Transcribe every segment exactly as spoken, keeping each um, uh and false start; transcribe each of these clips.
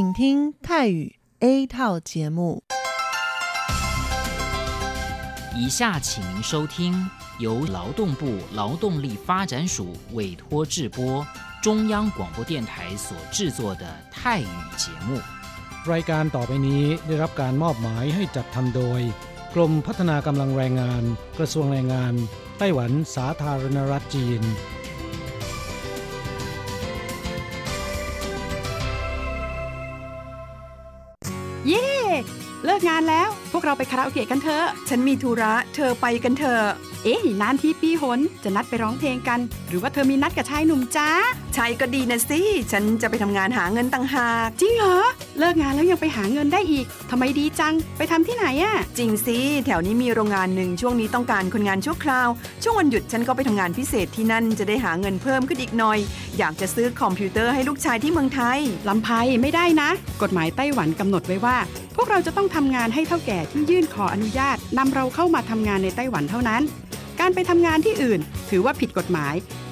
请听泰语 A 套节目。以下请您收听由劳动部劳动力发展署委托制播，中央广播电台所制作的泰语节目。รายการต่อไปนี้ได้รับการมอบหมายให้จัดทำโดยกรมพัฒนากำลังแรงงานกระทรวงแรงงานไต้หวันสาธารณรัฐจีนเย่เลิกงานแล้วพวกเราไปคาราโอเกะกันเถอะฉันมีธุระเธอไปกันเถอะเอ๊ะนานที่ปีหนจะนัดไปร้องเพลงกันหรือว่าเธอมีนัดกับชายหนุ่มจ้าชายก็ดีนะสิฉันจะไปทำงานหาเงินต่างหากจริงเหรอเลิกงานแล้วยังไปหาเงินได้อีกทำไมดีจังไปทำที่ไหนอะจริงสิแถวนี้มีโรงงานหนึ่งช่วงนี้ต้องการคนงานชั่วคราวช่วงวันหยุดฉันก็ไปทำงานพิเศษที่นั่นจะได้หาเงินเพิ่มขึ้นอีกหน่อยอยากจะซื้อคอมพิวเตอร์ให้ลูกชายที่เมืองไทยลำไพไม่ได้นะกฎหมายไต้หวันกำหนดไว้ว่าพวกเราจะต้องทำงานให้เท่าแก่ที่ยื่นขออนุญาตนำเราเข้ามาทำงานในไต้หวันเท่านั้นการไปทำงานที่อื่นถือว่าผิดกฎหมาย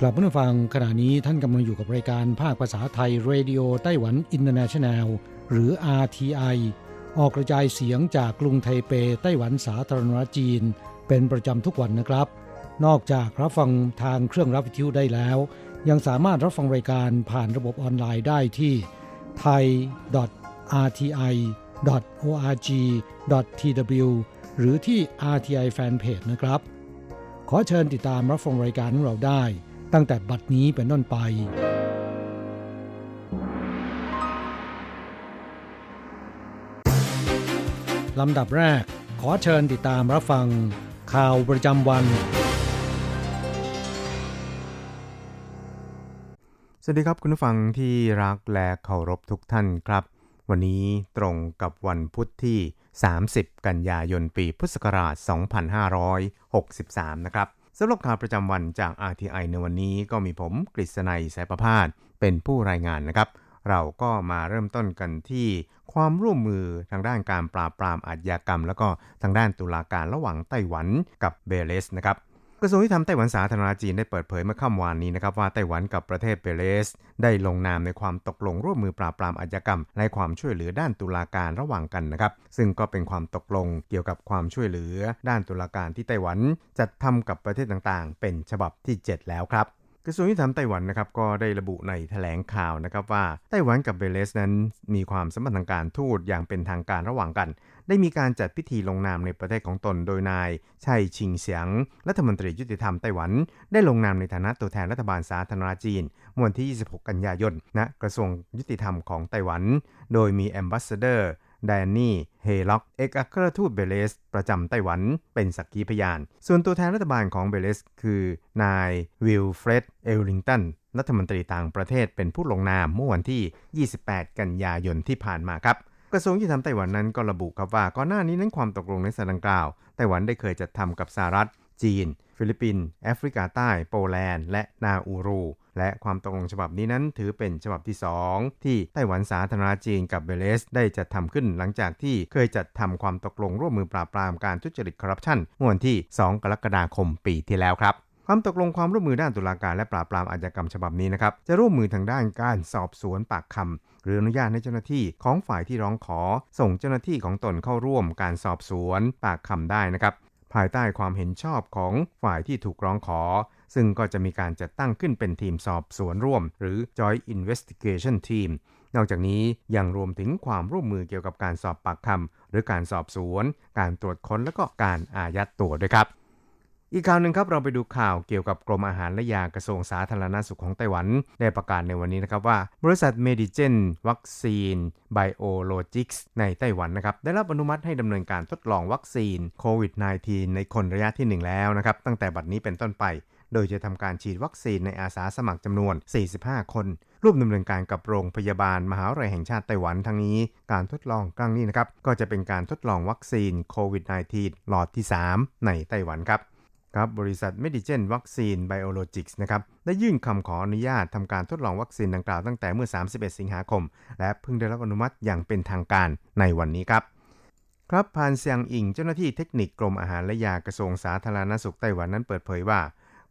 กลับมาฟังขณะนี้ท่านกำลังอยู่กับรายการภาคภาษาไทยเรดิโอไต้หวันอินเตอร์เนชั่นแนลหรือ อาร์ ที ไอ ออกกระจายเสียงจากกรุงไทเปไต้หวันสาธารณรัฐจีนเป็นประจำทุกวันนะครับนอกจากรับฟังทางเครื่องรับวิทยุได้แล้วยังสามารถรับฟังรายการผ่านระบบออนไลน์ได้ที่ ไทย ดอท อาร์ ที ไอ ดอท โอ อาร์ จี ดอท ที ดับเบิลยู หรือที่ อาร์ ที ไอ Fanpage นะครับขอเชิญติดตามรับฟังรายการของเราได้ตั้งแต่บัดนี้เป็นต้นไปลำดับแรกขอเชิญติดตามรับฟังข่าวประจำวันสวัสดีครับคุณผู้ฟังที่รักและเคารพทุกท่านครับวันนี้ตรงกับวันพุธที่สามสิบกันยายนปีพุทธศักราชสองพันห้าร้อยหกสิบสามนะครับสำหรับข่าวประจำวันจาก อาร์ ที ไอ ในวันนี้ก็มีผมกฤษณัยสายประภาสเป็นผู้รายงานนะครับเราก็มาเริ่มต้นกันที่ความร่วมมือทางด้านการปราบปรามอาชญากรรมแล้วก็ทางด้านตุลาการระหว่างไต้หวันกับเบลีสนะครับ กระทรวงยุติธรรมไต้หวันสาธารณรัฐจีนได้เปิดเผยเมื่อค่ำวานนี้นะครับว่าไต้หวันกับประเทศเบเลสได้ลงนามในความตกลงร่วมมือปราบปรามอาชญากรรมและความช่วยเหลือด้านตุลาการระหว่างกันนะครับซึ่งก็เป็นความตกลงเกี่ยวกับความช่วยเหลือด้านตุลาการที่ไต้หวันจัดทำกับประเทศต่างๆเป็นฉบับที่เจ็ดแล้วครับกระทรวงยุติธรรมไต้หวันนะครับก็ได้ระบุในแถลงข่าวนะครับว่าไต้หวันกับเบเลสนั้นมีความสัมพันธ์ทางการทูตอย่างเป็นทางการระหว่างกันได้มีการจัดพิธีลงนามในประเทศของตนโดยนายไช่ชิงเสียงรัฐมนตรียุติธรรมไต้หวันได้ลงนามในฐานะตัวแทนรัฐบาลสาธารณรัฐจีนเมื่อวันที่ยี่สิบหกกันยายนณกระทรวงยุติธรรมของไต้หวันโดยมีแอมบาสเดอร์แดนนี่เฮล็อกเอกอัครทูตเบเลสประจำไต้หวันเป็นสักขีพยานส่วนตัวแทนรัฐบาลของเบเลสคือนายวิลเฟรดเอลลิงตันรัฐมนตรีต่างประเทศเป็นผู้ลงนามเมื่อวันที่ยี่สิบแปดกันยายนที่ผ่านมาครับกระทรวงยุติธรรมไต้หวันนั้นก็ระบุครับว่าก่อนหน้านี้นั้นความตกลงในสถานดังกล่าวไต้หวันได้เคยจัดทำกับสหรัฐจีนฟิลิปปินส์แอฟริกาใต้โปแลนด์และนาอูรูและความตกลงฉบับนี้นั้นถือเป็นฉบับที่สองที่ไต้หวันสาธารณรัฐจีนกับเบเลสได้จัดทำขึ้นหลังจากที่เคยจัดทำความตกลงร่วมมือปราบปรามการทุจริตคอร์รัปชันเมื่อวันที่สองกรกฎาคมปีที่แล้วครับความตกลงความร่วมมือด้านตุลาการและปราบปรามอาชญากรรมฉบับนี้นะครับจะร่วมมือทางด้านการสอบสวนปากคำหรืออนุญาตให้เจ้าหน้าที่ของฝ่ายที่ร้องขอส่งเจ้าหน้าที่ของตนเข้าร่วมการสอบสวนปากคำได้นะครับภายใต้ความเห็นชอบของฝ่ายที่ถูกร้องขอซึ่งก็จะมีการจัดตั้งขึ้นเป็นทีมสอบสวนร่วมหรือ Joint Investigation Team นอกจากนี้ยังรวมถึงความร่วมมือเกี่ยวกับการสอบปากคำหรือการสอบสวนการตรวจค้นและก็การอายัดตัวด้วยครับอีกข่าวหนึ่งครับเราไปดูข่าวเกี่ยวกับกรมอาหารและยากระทรวงสาธารณสุขของไต้หวันได้ประกาศในวันนี้นะครับว่าบริษัท medigen vaccine biologics ในไต้หวันนะครับได้รับอนุมัติให้ดำเนินการทดลองวัคซีนโควิด สิบเก้า ในคนระยะที่หนึ่งแล้วนะครับตั้งแต่บัดนี้เป็นต้นไปโดยจะทำการฉีดวัคซีนในอาสาสมัครจำนวนสี่สิบห้าคนร่วมดำเนินการกับโรงพยาบาลมหาวิทยาลัยแห่งชาติไต้หวันทั้งนี้การทดลองครั้งนี้นะครับก็จะเป็นการทดลองวัคซีนโควิด สิบเก้า หลอดที่สามในไต้หวันครับครับบริษัท medigen vaccine biologics นะครับได้ยื่นคำขออนุญาตทำการทดลองวัคซีนดังกล่าวตั้งแต่เมื่อสามสิบเอ็ดสิงหาคมและเพิ่งได้รับอนุมัติอย่างเป็นทางการในวันนี้ครับครับพานเซียงอิงเจ้าหน้าที่เทคนิคกรมอาหารและยากระทรวงสาธารณสุขไต้หวันนั้นเปิดเผยว่า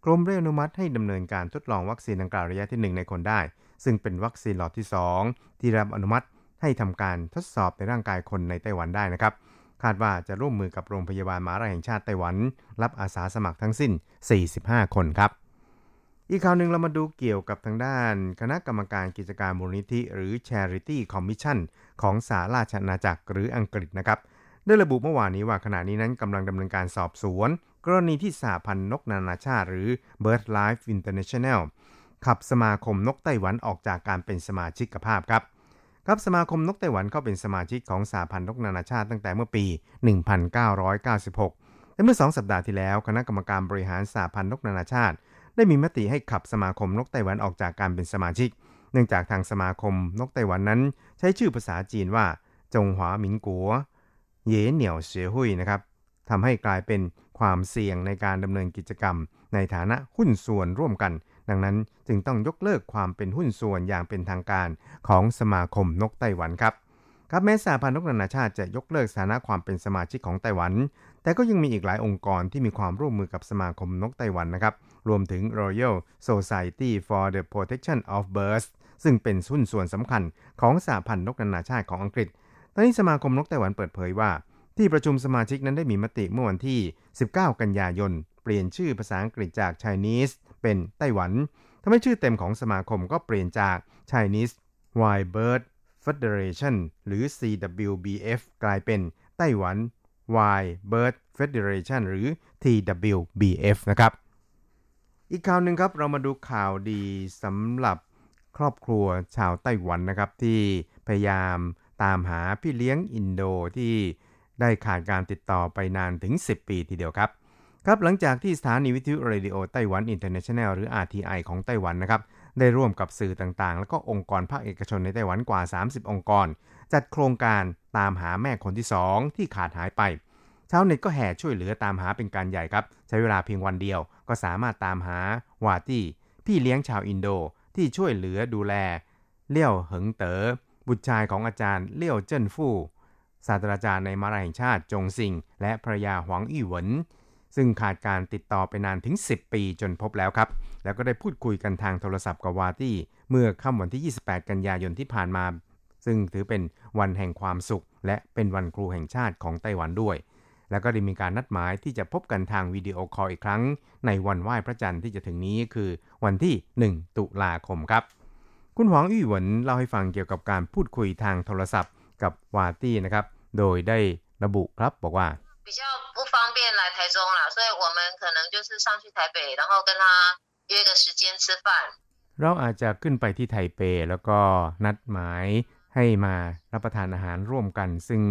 กรมได้อนุมัติให้ดำเนินการทดลองวัคซีนดังกล่าวระยะที่หนึ่งในคนได้ซึ่งเป็นวัคซีนหลอดที่สองที่รับอนุมัติให้ทำการทดสอบในร่างกายคนในไต้หวันได้นะครับคาดว่าจะร่วมมือกับโรงพยาบาลมหาวิทยาลัยแห่งชาติไต้หวันรับอาสาสมัครทั้งสิ้นสี่สิบห้าคนครับอีกข่าวหนึ่งเรามาดูเกี่ยวกับทางด้านคณะกรรมการกิจการมูลนิธิหรือ Charity Commission ของสหราชอาณาจักรหรืออังกฤษนะครับได้ระบุเมื่อวานนี้ว่าขณะนี้นั้นกำลังดำเนินการสอบสวนกรณีที่สหพันธ์นกนานาชาติหรือ BirdLife International ขับสมาคมนกไต้หวันออกจากการเป็นสมาชิกภาพครับครับสมาคมนกไต้หวันก็เป็นสมาชิกของสหพันธ์นกนานาชาติตั้งแต่เมื่อปีหนึ่งพันเก้าร้อยเก้าสิบหกและเมื่อสองสัปดาห์ที่แล้วคณะกรรมการบริหารสหพันธ์นกนานาชาติได้มีมติให้ขับสมาคมนกไต้หวันออกจากการเป็นสมาชิกเนื่องจากทางสมาคมนกไต้หวันนั้นใช้ชื่อภาษาจีนว่าจงหวาหมิงกัวเย่เหนี่ยวเสียหุยนะครับทำให้กลายเป็นความเสี่ยงในการดำเนินกิจกรรมในฐานะหุ้นส่วนร่วมกันดังนั้นจึงต้องยกเลิกความเป็นหุ้นส่วนอย่างเป็นทางการของสมาคมนกไต้หวันครับครับแม้สหพันธ์นกนานาชาติจะยกเลิกสถานะความเป็นสมาชิกของไต้หวันแต่ก็ยังมีอีกหลายองค์กรที่มีความร่วมมือกับสมาคมนกไต้หวันนะครับรวมถึง Royal Society for the Protection of Birds ซึ่งเป็นหุ้นส่วนสำคัญของสหพันธ์นกนานาชาติของอังกฤษตอนนี้สมาคมนกไต้หวันเปิดเผยว่าที่ประชุมสมาชิกนั้นได้มีมติเมื่อวันที่สิบเก้ากันยายนเปลี่ยนชื่อภาษาอังกฤษจาก Chinese เป็นไต้หวันทำให้ชื่อเต็มของสมาคมก็เปลี่ยนจาก Chinese Wild Bird Federation หรือ ซี ดับเบิลยู บี เอฟ กลายเป็นไต้หวัน Wild Bird Federation หรือ ที ดับเบิลยู บี เอฟ นะครับอีกข่าวหนึ่งครับเรามาดูข่าวดีสำหรับครอบครัวชาวไต้หวันนะครับที่พยายามตามหาพี่เลี้ยงอินโดที่ได้ขาดการติดต่อไปนานถึงสิบปีทีเดียวครับครับหลังจากที่สถานีวิทยุเรดิโอไต้หวันอินเตอร์เนชั่นแนลหรือ อาร์ ที ไอ ของไต้หวันนะครับได้ร่วมกับสื่อต่างๆและก็องค์กรภาคเอกชนในไต้หวันกว่าสามสิบองค์กรจัดโครงการตามหาแม่คนที่สองที่ขาดหายไปชาวเน็ตก็แห่ช่วยเหลือตามหาเป็นการใหญ่ครับใช้เวลาเพียงวันเดียวก็สามารถตามหาวาตี้พี่เลี้ยงชาวอินโดที่ช่วยเหลือดูแลเลี่ยวเหิงเต๋อบุตรชายของอาจารย์เลี่ยวเจิ้นฟู่ศาสตราจารย์ในมหาวิทยาลัยแห่งชาติจงซิงและภรรยาหวังอี้เหวิน ซึ่งขาดการติดต่อไปนานถึงสิบปีจนพบแล้วครับแล้วก็ได้พูดคุยกันทางโทรศัพท์กับวาตี้เมื่อค่ำวันที่ยี่สิบแปดกันยายนที่ผ่านมาซึ่งถือเป็นวันแห่งความสุขและเป็นวันครูแห่งชาติของไต้หวันด้วยแล้วก็ได้มีการนัดหมายที่จะพบกันทางวิดีโอคอลอีกครั้งในวันไหว้พระจันทร์ที่จะถึงนี้คือวันที่หนึ่งตุลาคมครับคุณหวังอี้หวนเล่าให้ฟังเกี่ยวกับการพูดคุยทางโทรศัพท์กับวาตี้นะครับโดยได้ระบุครับบอกว่า比较不方便来台中啦所以我们可能就是上去台北然后跟他约个时间吃饭เราอาจจะขึ้นไปที่ไทเปแล้วก็นัดหมายให้มารับประทานอาหารร่วมกันซึ่ง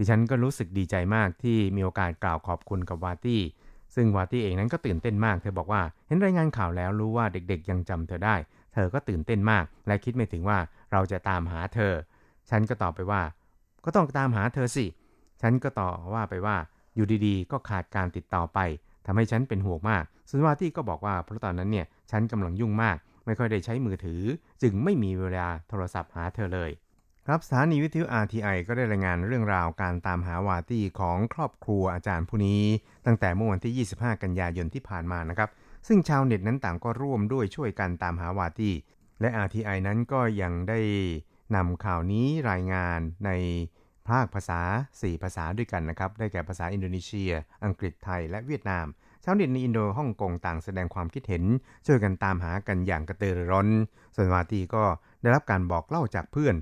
ดิฉันก็รู้สึกดีใจมากที่มีโอกาสกล่าวขอบคุณกับวาตี้ซึ่งวาตี้เองนั้นก็ตื่นเต้นมากเธอบอกว่าเห็นรายงานข่าวแล้วรู้ว่าเด็กๆยังจำเธอได้เธอก็ตื่นเต้นมากและคิดไม่ถึงว่าเราจะตามหาเธอฉันก็ตอบไปว่าก็ต้องตามหาเธอสิฉันก็ตอบว่าไปว่าอยู่ดีๆก็ขาดการติดต่อไปทำให้ฉันเป็นห่วงมากส่วนวาตี้ก็บอกว่าเพราะตอนนั้นเนี่ยฉันกำลังยุ่งมากไม่ค่อยได้ใช้มือถือจึงไม่มีเวลาโทรศัพท์หาเธอเลยครับสถานีวิทยุ อาร์ ที ไอ ก็ได้รายงานเรื่องราวการตามหาวาตี้ของครอบครัวอาจารย์ผู้นี้ตั้งแต่เมื่อวันที่ยี่สิบห้ากันยายนที่ผ่านมานะครับซึ่งชาวเน็ตนั้นต่างก็ร่วมด้วยช่วยกันตามหาวาตี้และ อาร์ ที ไอ นั้นก็ยังได้นำข่าวนี้รายงานในภาคภาษาสี่ภาษาด้วยกันนะครับได้แก่ภาษาอินโดนีเซียอังกฤษไทยและเวียดนามชาวเน็ตในอินโดฮ่องกงต่างแสดงความคิดเห็นช่วยกันตามหากันอย่างกระตือรือร้นส่วนวาตี้ก็ได้รับการบอกเล่าจากเพื่อน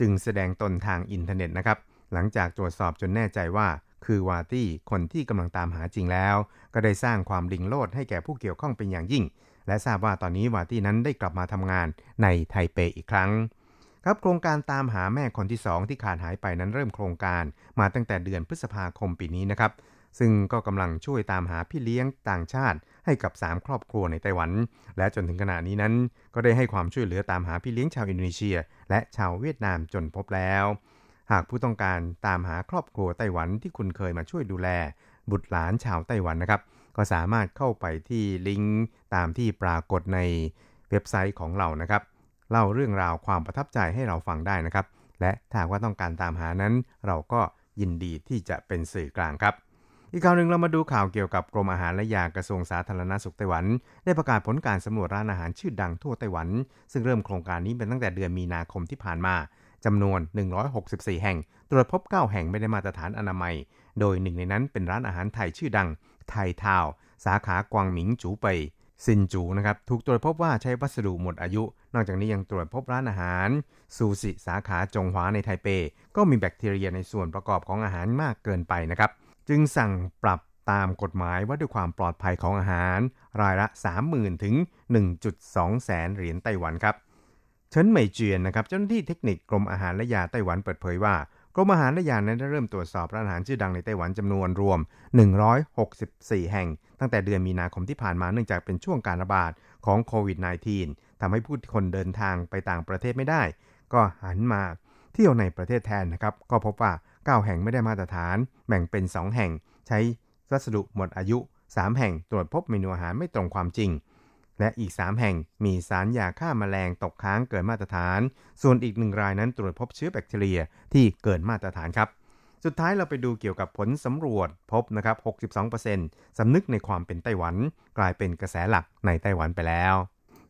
จึงแสดงตนทางอินเทอร์เน็ตนะครับหลังจากตรวจสอบจนแน่ใจว่าคือวาตี้คนที่กำลังตามหาจริงแล้วก็ได้สร้างความลิงโลดให้แก่ผู้เกี่ยวข้องเป็นอย่างยิ่งและทราบว่าตอนนี้วาตี้นั้นได้กลับมาทำงานในไทเปอีกครั้งครับโครงการตามหาแม่คนที่สองที่ขาดหายไปนั้นเริ่มโครงการมาตั้งแต่เดือนพฤษภาคมปีนี้นะครับซึ่งก็กำลังช่วยตามหาพี่เลี้ยงต่างชาติให้กับสามครอบครัวในไต้หวันและจนถึงขณะนี้นั้นก็ได้ให้ความช่วยเหลือตามหาพี่เลี้ยงชาวอินโดนีเซียและชาวเวียดนามจนพบแล้วหากผู้ต้องการตามหาครอบครัวไต้หวันที่คุณเคยมาช่วยดูแลบุตรหลานชาวไต้หวันนะครับก็สามารถเข้าไปที่ลิงก์ตามที่ปรากฏในเว็บไซต์ของเรานะครับเล่าเรื่องราวความประทับใจให้เราฟังได้นะครับและถ้าว่าต้องการตามหานั้นเราก็ยินดีที่จะเป็นสื่อกลางครับอีกคราวหนึ่งเรามาดูข่าวเกี่ยวกับกรมอาหารและยากระทรวงสาธารณสุขไต้หวันได้ประกาศผลการสำรวจร้านอาหารชื่อดังทั่วไต้หวันซึ่งเริ่มโครงการนี้เป็นตั้งแต่เดือนมีนาคมที่ผ่านมาจำนวนหนึ่งร้อยหกสิบสี่แห่งตรวจพบเก้าแห่งไม่ได้มาตรฐานอนามัยโดยหนึ่งในนั้นเป็นร้านอาหารไทยชื่อดังไทยทาวสาขากวางหมิงจูเปยซินจูนะครับถูกตรวจพบว่าใช้วัสดุหมดอายุนอกจากนี้ยังตรวจพบร้านอาหารซูชิสาขาจงหวาในไทเปก็มีแบคทีเรียในส่วนประกอบของอาหารมากเกินไปนะครับจึงสั่งปรับตามกฎหมายว่าด้วยความปลอดภัยของอาหารรายละ สามหมื่น ถึง หนึ่งจุดสองแสนเหรียญไต้หวันครับเฉินเหมยเจียนนะครับเจ้าหน้าที่เทคนิคกรมอาหารและยาไต้หวันเปิดเผยว่ากรมอาหารและยานั้นได้เริ่มตรวจสอบร้านอาหารชื่อดังในไต้หวันจำนวนรวมหนึ่งร้อยหกสิบสี่แห่งตั้งแต่เดือนมีนาคมที่ผ่านมาเนื่องจากเป็นช่วงการระบาดของโควิด สิบเก้า ทำให้ผู้คนเดินทางไปต่างประเทศไม่ได้ก็หันมาเที่ยวในประเทศแทนนะครับก็พบว่าเก้าแห่งไม่ได้มาตรฐานแบ่งเป็นสองแห่งใช้วัสดุหมดอายุสามแห่งตรวจพบเมนูอาหารไม่ตรงความจริงและอีกสามแห่งมีสารยาฆ่าแมลงตกค้างเกินมาตรฐานส่วนอีกหนึ่งรายนั้นตรวจพบเชื้อแบคทีเรียที่เกินมาตรฐานครับสุดท้ายเราไปดูเกี่ยวกับผลสำรวจพบนะครับ หกสิบสองเปอร์เซ็นต์ สำนึกในความเป็นไต้หวันกลายเป็นกระแสหลักในไต้หวันไปแล้ว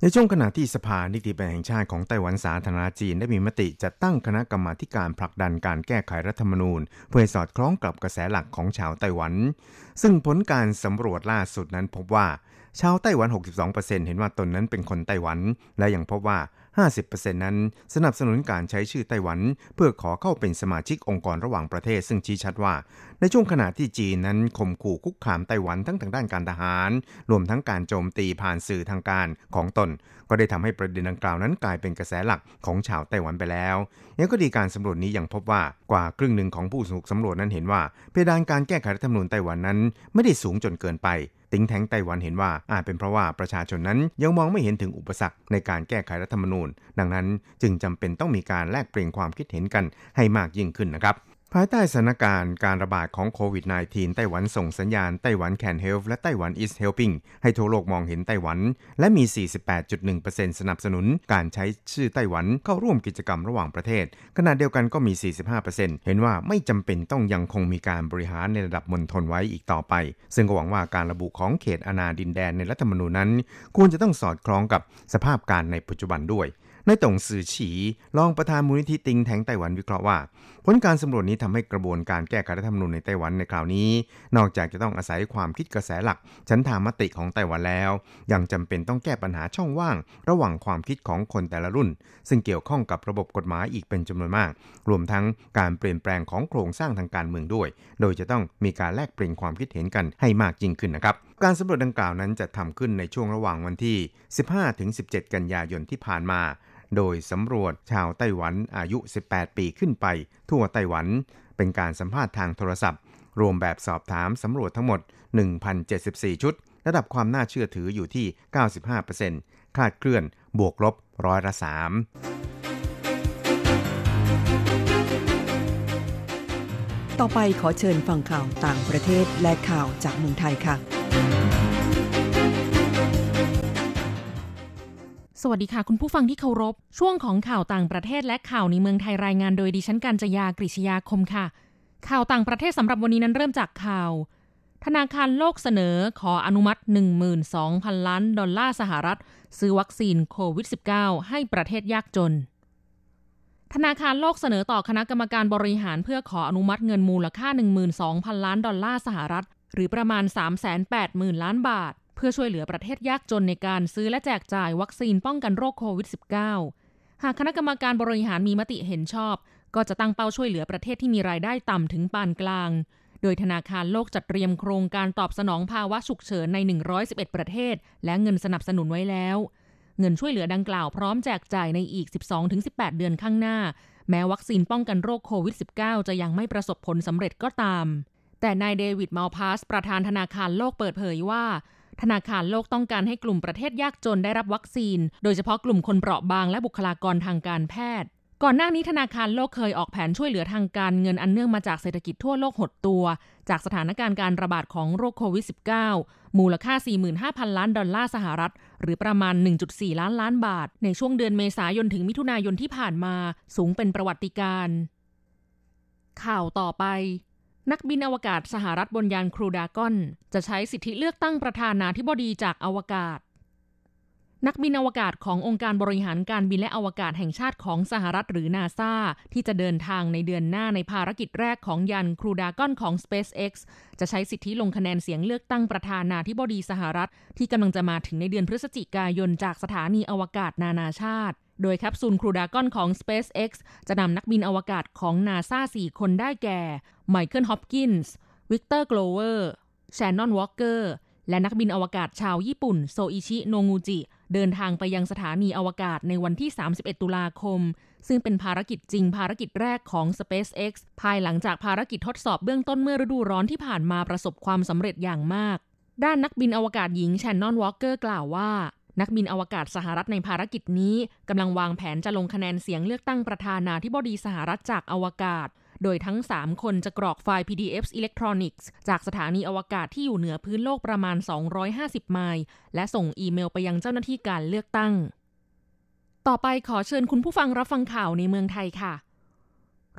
ในช่วงขณะที่สภานิติบัญญัติแห่งชาติของไต้หวันสาธารณรัฐจีนได้มีมติจัดตั้งคณะกรรมาธิการผลักดันการแก้ไขรัฐธรรมนูญเพื่อสอดคล้องกับกระแสหลักของชาวไต้หวันซึ่งผลการสำรวจล่าสุดนั้นพบว่าชาวไต้หวัน หกสิบสองเปอร์เซ็นต์ เห็นว่าตนนั้นเป็นคนไต้หวันและยังพบว่า ห้าสิบเปอร์เซ็นต์ นั้นสนับสนุนการใช้ชื่อไต้หวันเพื่อขอเข้าเป็นสมาชิกองค์กรระหว่างประเทศซึ่งชี้ชัดว่าในช่วงขณะที่จีนนั้นข่มขู่คุกคามไต้หวันทั้งทางด้านการทหารรวมทั้งการโจมตีผ่านสื่อทางการของตนก็ได้ทำให้ประเด็นดังกล่าวนั้นกลายเป็นกระแสหลักของชาวไต้หวันไปแล้วยังก็ดีการสำรวจนี้ยังพบว่ากว่าครึ่งหนึ่งของผู้สำรวจนั้นเห็นว่าเพดานการแก้ไขรัฐธรรมนูญไต้หวันนั้นไม่ได้สูงจนเกินไปติงแทงไต้หวันเห็นว่าอาจเป็นเพราะว่าประชาชนนั้นยังมองไม่เห็นถึงอุปสรรคในการแก้ไขรัฐธรรมนูญดังนั้นจึงจำเป็นต้องมีการแลกเปลี่ยนความคิดเห็นกันให้มากยิ่งขึ้นนะครับ ภายใต้สถานการณ์การระบาดของโควิด สิบเก้า ไต้หวันส่งสัญญาณไต้หวัน Can Help และไต้หวัน Is Helping ให้ทั่วโลกมองเห็นไต้หวันและมี สี่สิบแปดจุดหนึ่งเปอร์เซ็นต์ สนับสนุนการใช้ชื่อไต้หวันเข้าร่วมกิจกรรมระหว่างประเทศขณะเดียวกันก็มี สี่สิบห้าเปอร์เซ็นต์ เห็นว่าไม่จำเป็นต้องยังคงมีการบริหารในระดับมณฑลไว้อีกต่อไปซึ่งก็หวังว่าการระบุของเขตอาณาดินแดนในรัฐธรรมนูญนั้นควรจะต้องสอดคล้องกับสภาพการในปัจจุบันด้วยนายตงซือฉีรองประธานมูลนิธิติงแถงไต้หวันวิเคราะห์ว่าผลการสำรวจนี้ทำให้กระบวนการแก้ไขรัฐธรรมนูญในไต้หวันในคราวนี้นอกจากจะต้องอาศัยความคิดกระแสหลักฉันทามติของไต้หวันแล้วยังจำเป็นต้องแก้ปัญหาช่องว่างระหว่างความคิดของคนแต่ละรุ่นซึ่งเกี่ยวข้องกับระบบกฎหมายอีกเป็นจำนวนมากรวมทั้งการเปลี่ยนแปลงของโครงสร้างทางการเมืองด้วยโดยจะต้องมีการแลกเปลี่ยนความคิดเห็นกันให้มากยิ่งขึ้นนะครับการสำรวจดังกล่าวนั้นจะทำขึ้นในช่วงระหว่างวันที่ สิบห้าถึงสิบเจ็ด กันยายนที่ผ่านมาโดยสำรวจชาวไต้หวันอายุ สิบแปด ปีขึ้นไปทั่วไต้หวันเป็นการสัมภาษณ์ทางโทรศัพท์รวมแบบสอบถามสำรวจทั้งหมด หนึ่งพันเจ็ดสิบสี่ ชุดระดับความน่าเชื่อถืออยู่ที่ เก้าสิบห้าเปอร์เซ็นต์ คลาดเคลื่อนบวกลบร้อยละสามต่อไปขอเชิญฟังข่าวต่างประเทศและข่าวจากเมืองไทยค่ะสวัสดีค่ะคุณผู้ฟังที่เคารพช่วงของข่าวต่างประเทศและข่าวในเมืองไทยรายงานโดยดิฉันกัญจยากฤษยาคมค่ะข่าวต่างประเทศสำหรับวันนี้นั้นเริ่มจากข่าวธนาคารโลกเสนอขออนุมัติ หนึ่งหมื่นสองพัน ล้านดอลลาร์สหรัฐซื้อวัคซีนโควิด สิบเก้า ให้ประเทศยากจนธนาคารโลกเสนอต่อคณะกรรมการบริหารเพื่อขออนุมัติเงินมูลค่า หนึ่งหมื่นสองพัน ล้านดอลลาร์สหรัฐหรือประมาณ สามแสนแปดหมื่น ล้านบาทเพื่อช่วยเหลือประเทศยากจนในการซื้อและแจกจ่ายวัคซีนป้องกันโรคโควิด สิบเก้า หากคณะกรรมการบริหารมีมติเห็นชอบก็จะตั้งเป้าช่วยเหลือประเทศที่มีรายได้ต่ำถึงปานกลางโดยธนาคารโลกจัดเตรียมโครงการตอบสนองภาวะฉุกเฉินในหนึ่งร้อยสิบเอ็ดประเทศและเงินสนับสนุนไว้แล้วเงินช่วยเหลือดังกล่าวพร้อมแจกจ่ายในอีก สิบสองถึงสิบแปด เดือนข้างหน้าแม้วัคซีนป้องกันโรคโควิด สิบเก้า จะยังไม่ประสบผลสำเร็จก็ตามแต่นายเดวิดมัลพาสประธานธนาคารโลกเปิดเผยว่าธนาคารโลกต้องการให้กลุ่มประเทศยากจนได้รับวัคซีนโดยเฉพาะกลุ่มคนเปราะบางและบุคลากรทางการแพทย์ก่อนหน้านี้ธนาคารโลกเคยออกแผนช่วยเหลือทางการเงินอันเนื่องมาจากเศรษฐกิจทั่วโลกหดตัวจากสถานการณ์การระบาดของโรคโควิด สิบเก้า มูลค่า สี่หมื่นห้าพัน ล้านดอลลาร์สหรัฐหรือประมาณ หนึ่งจุดสี่ ล้านล้านบาทในช่วงเดือนเมษายนถึงมิถุนายนที่ผ่านมาสูงเป็นประวัติการณ์ข่าวต่อไปนักบินอวกาศสหรัฐบนยานครูดากอนจะใช้สิทธิเลือกตั้งประธานาธิบดีจากอวกาศนักบินอวกาศขององค์การบริหารการบินและอวกาศแห่งชาติของสหรัฐหรือ NASA ที่จะเดินทางในเดือนหน้าในภารกิจแรกของยานครูดากอนของ SpaceX จะใช้สิทธิลงคะแนนเสียงเลือกตั้งประธานาธิบดีสหรัฐที่กำลังจะมาถึงในเดือนพฤศจิกายนจากสถานีอวกาศนานาชาติโดยแคปซูลครูดากอนของ SpaceX จะนำนักบินอวกาศของ NASA สี่ คนได้แก่ Michael Hopkins, Victor Glover, Shannon Walker และนักบินอวกาศชาวญี่ปุ่น Soichi Noguchi เดินทางไปยังสถานีอวกาศในวันที่สามสิบเอ็ดตุลาคมซึ่งเป็นภารกิจจริงภารกิจแรกของ SpaceX ภายหลังจากภารกิจทดสอบเบื้องต้นเมื่อฤดูร้อนที่ผ่านมาประสบความสำเร็จอย่างมากด้านนักบินอวกาศหญิง Shannon Walker กล่าวว่านักบินอวกาศสหรัฐในภารกิจนี้กำลังวางแผนจะลงคะแนนเสียงเลือกตั้งประธานาธิบดีสหรัฐจากอวกาศโดยทั้งสามคนจะกรอกไฟล์ พี ดี เอฟ Electronics จากสถานีอวกาศที่อยู่เหนือพื้นโลกประมาณสองร้อยห้าสิบไมล์และส่งอีเมลไปยังเจ้าหน้าที่การเลือกตั้งต่อไปขอเชิญคุณผู้ฟังรับฟังข่าวในเมืองไทยค่ะ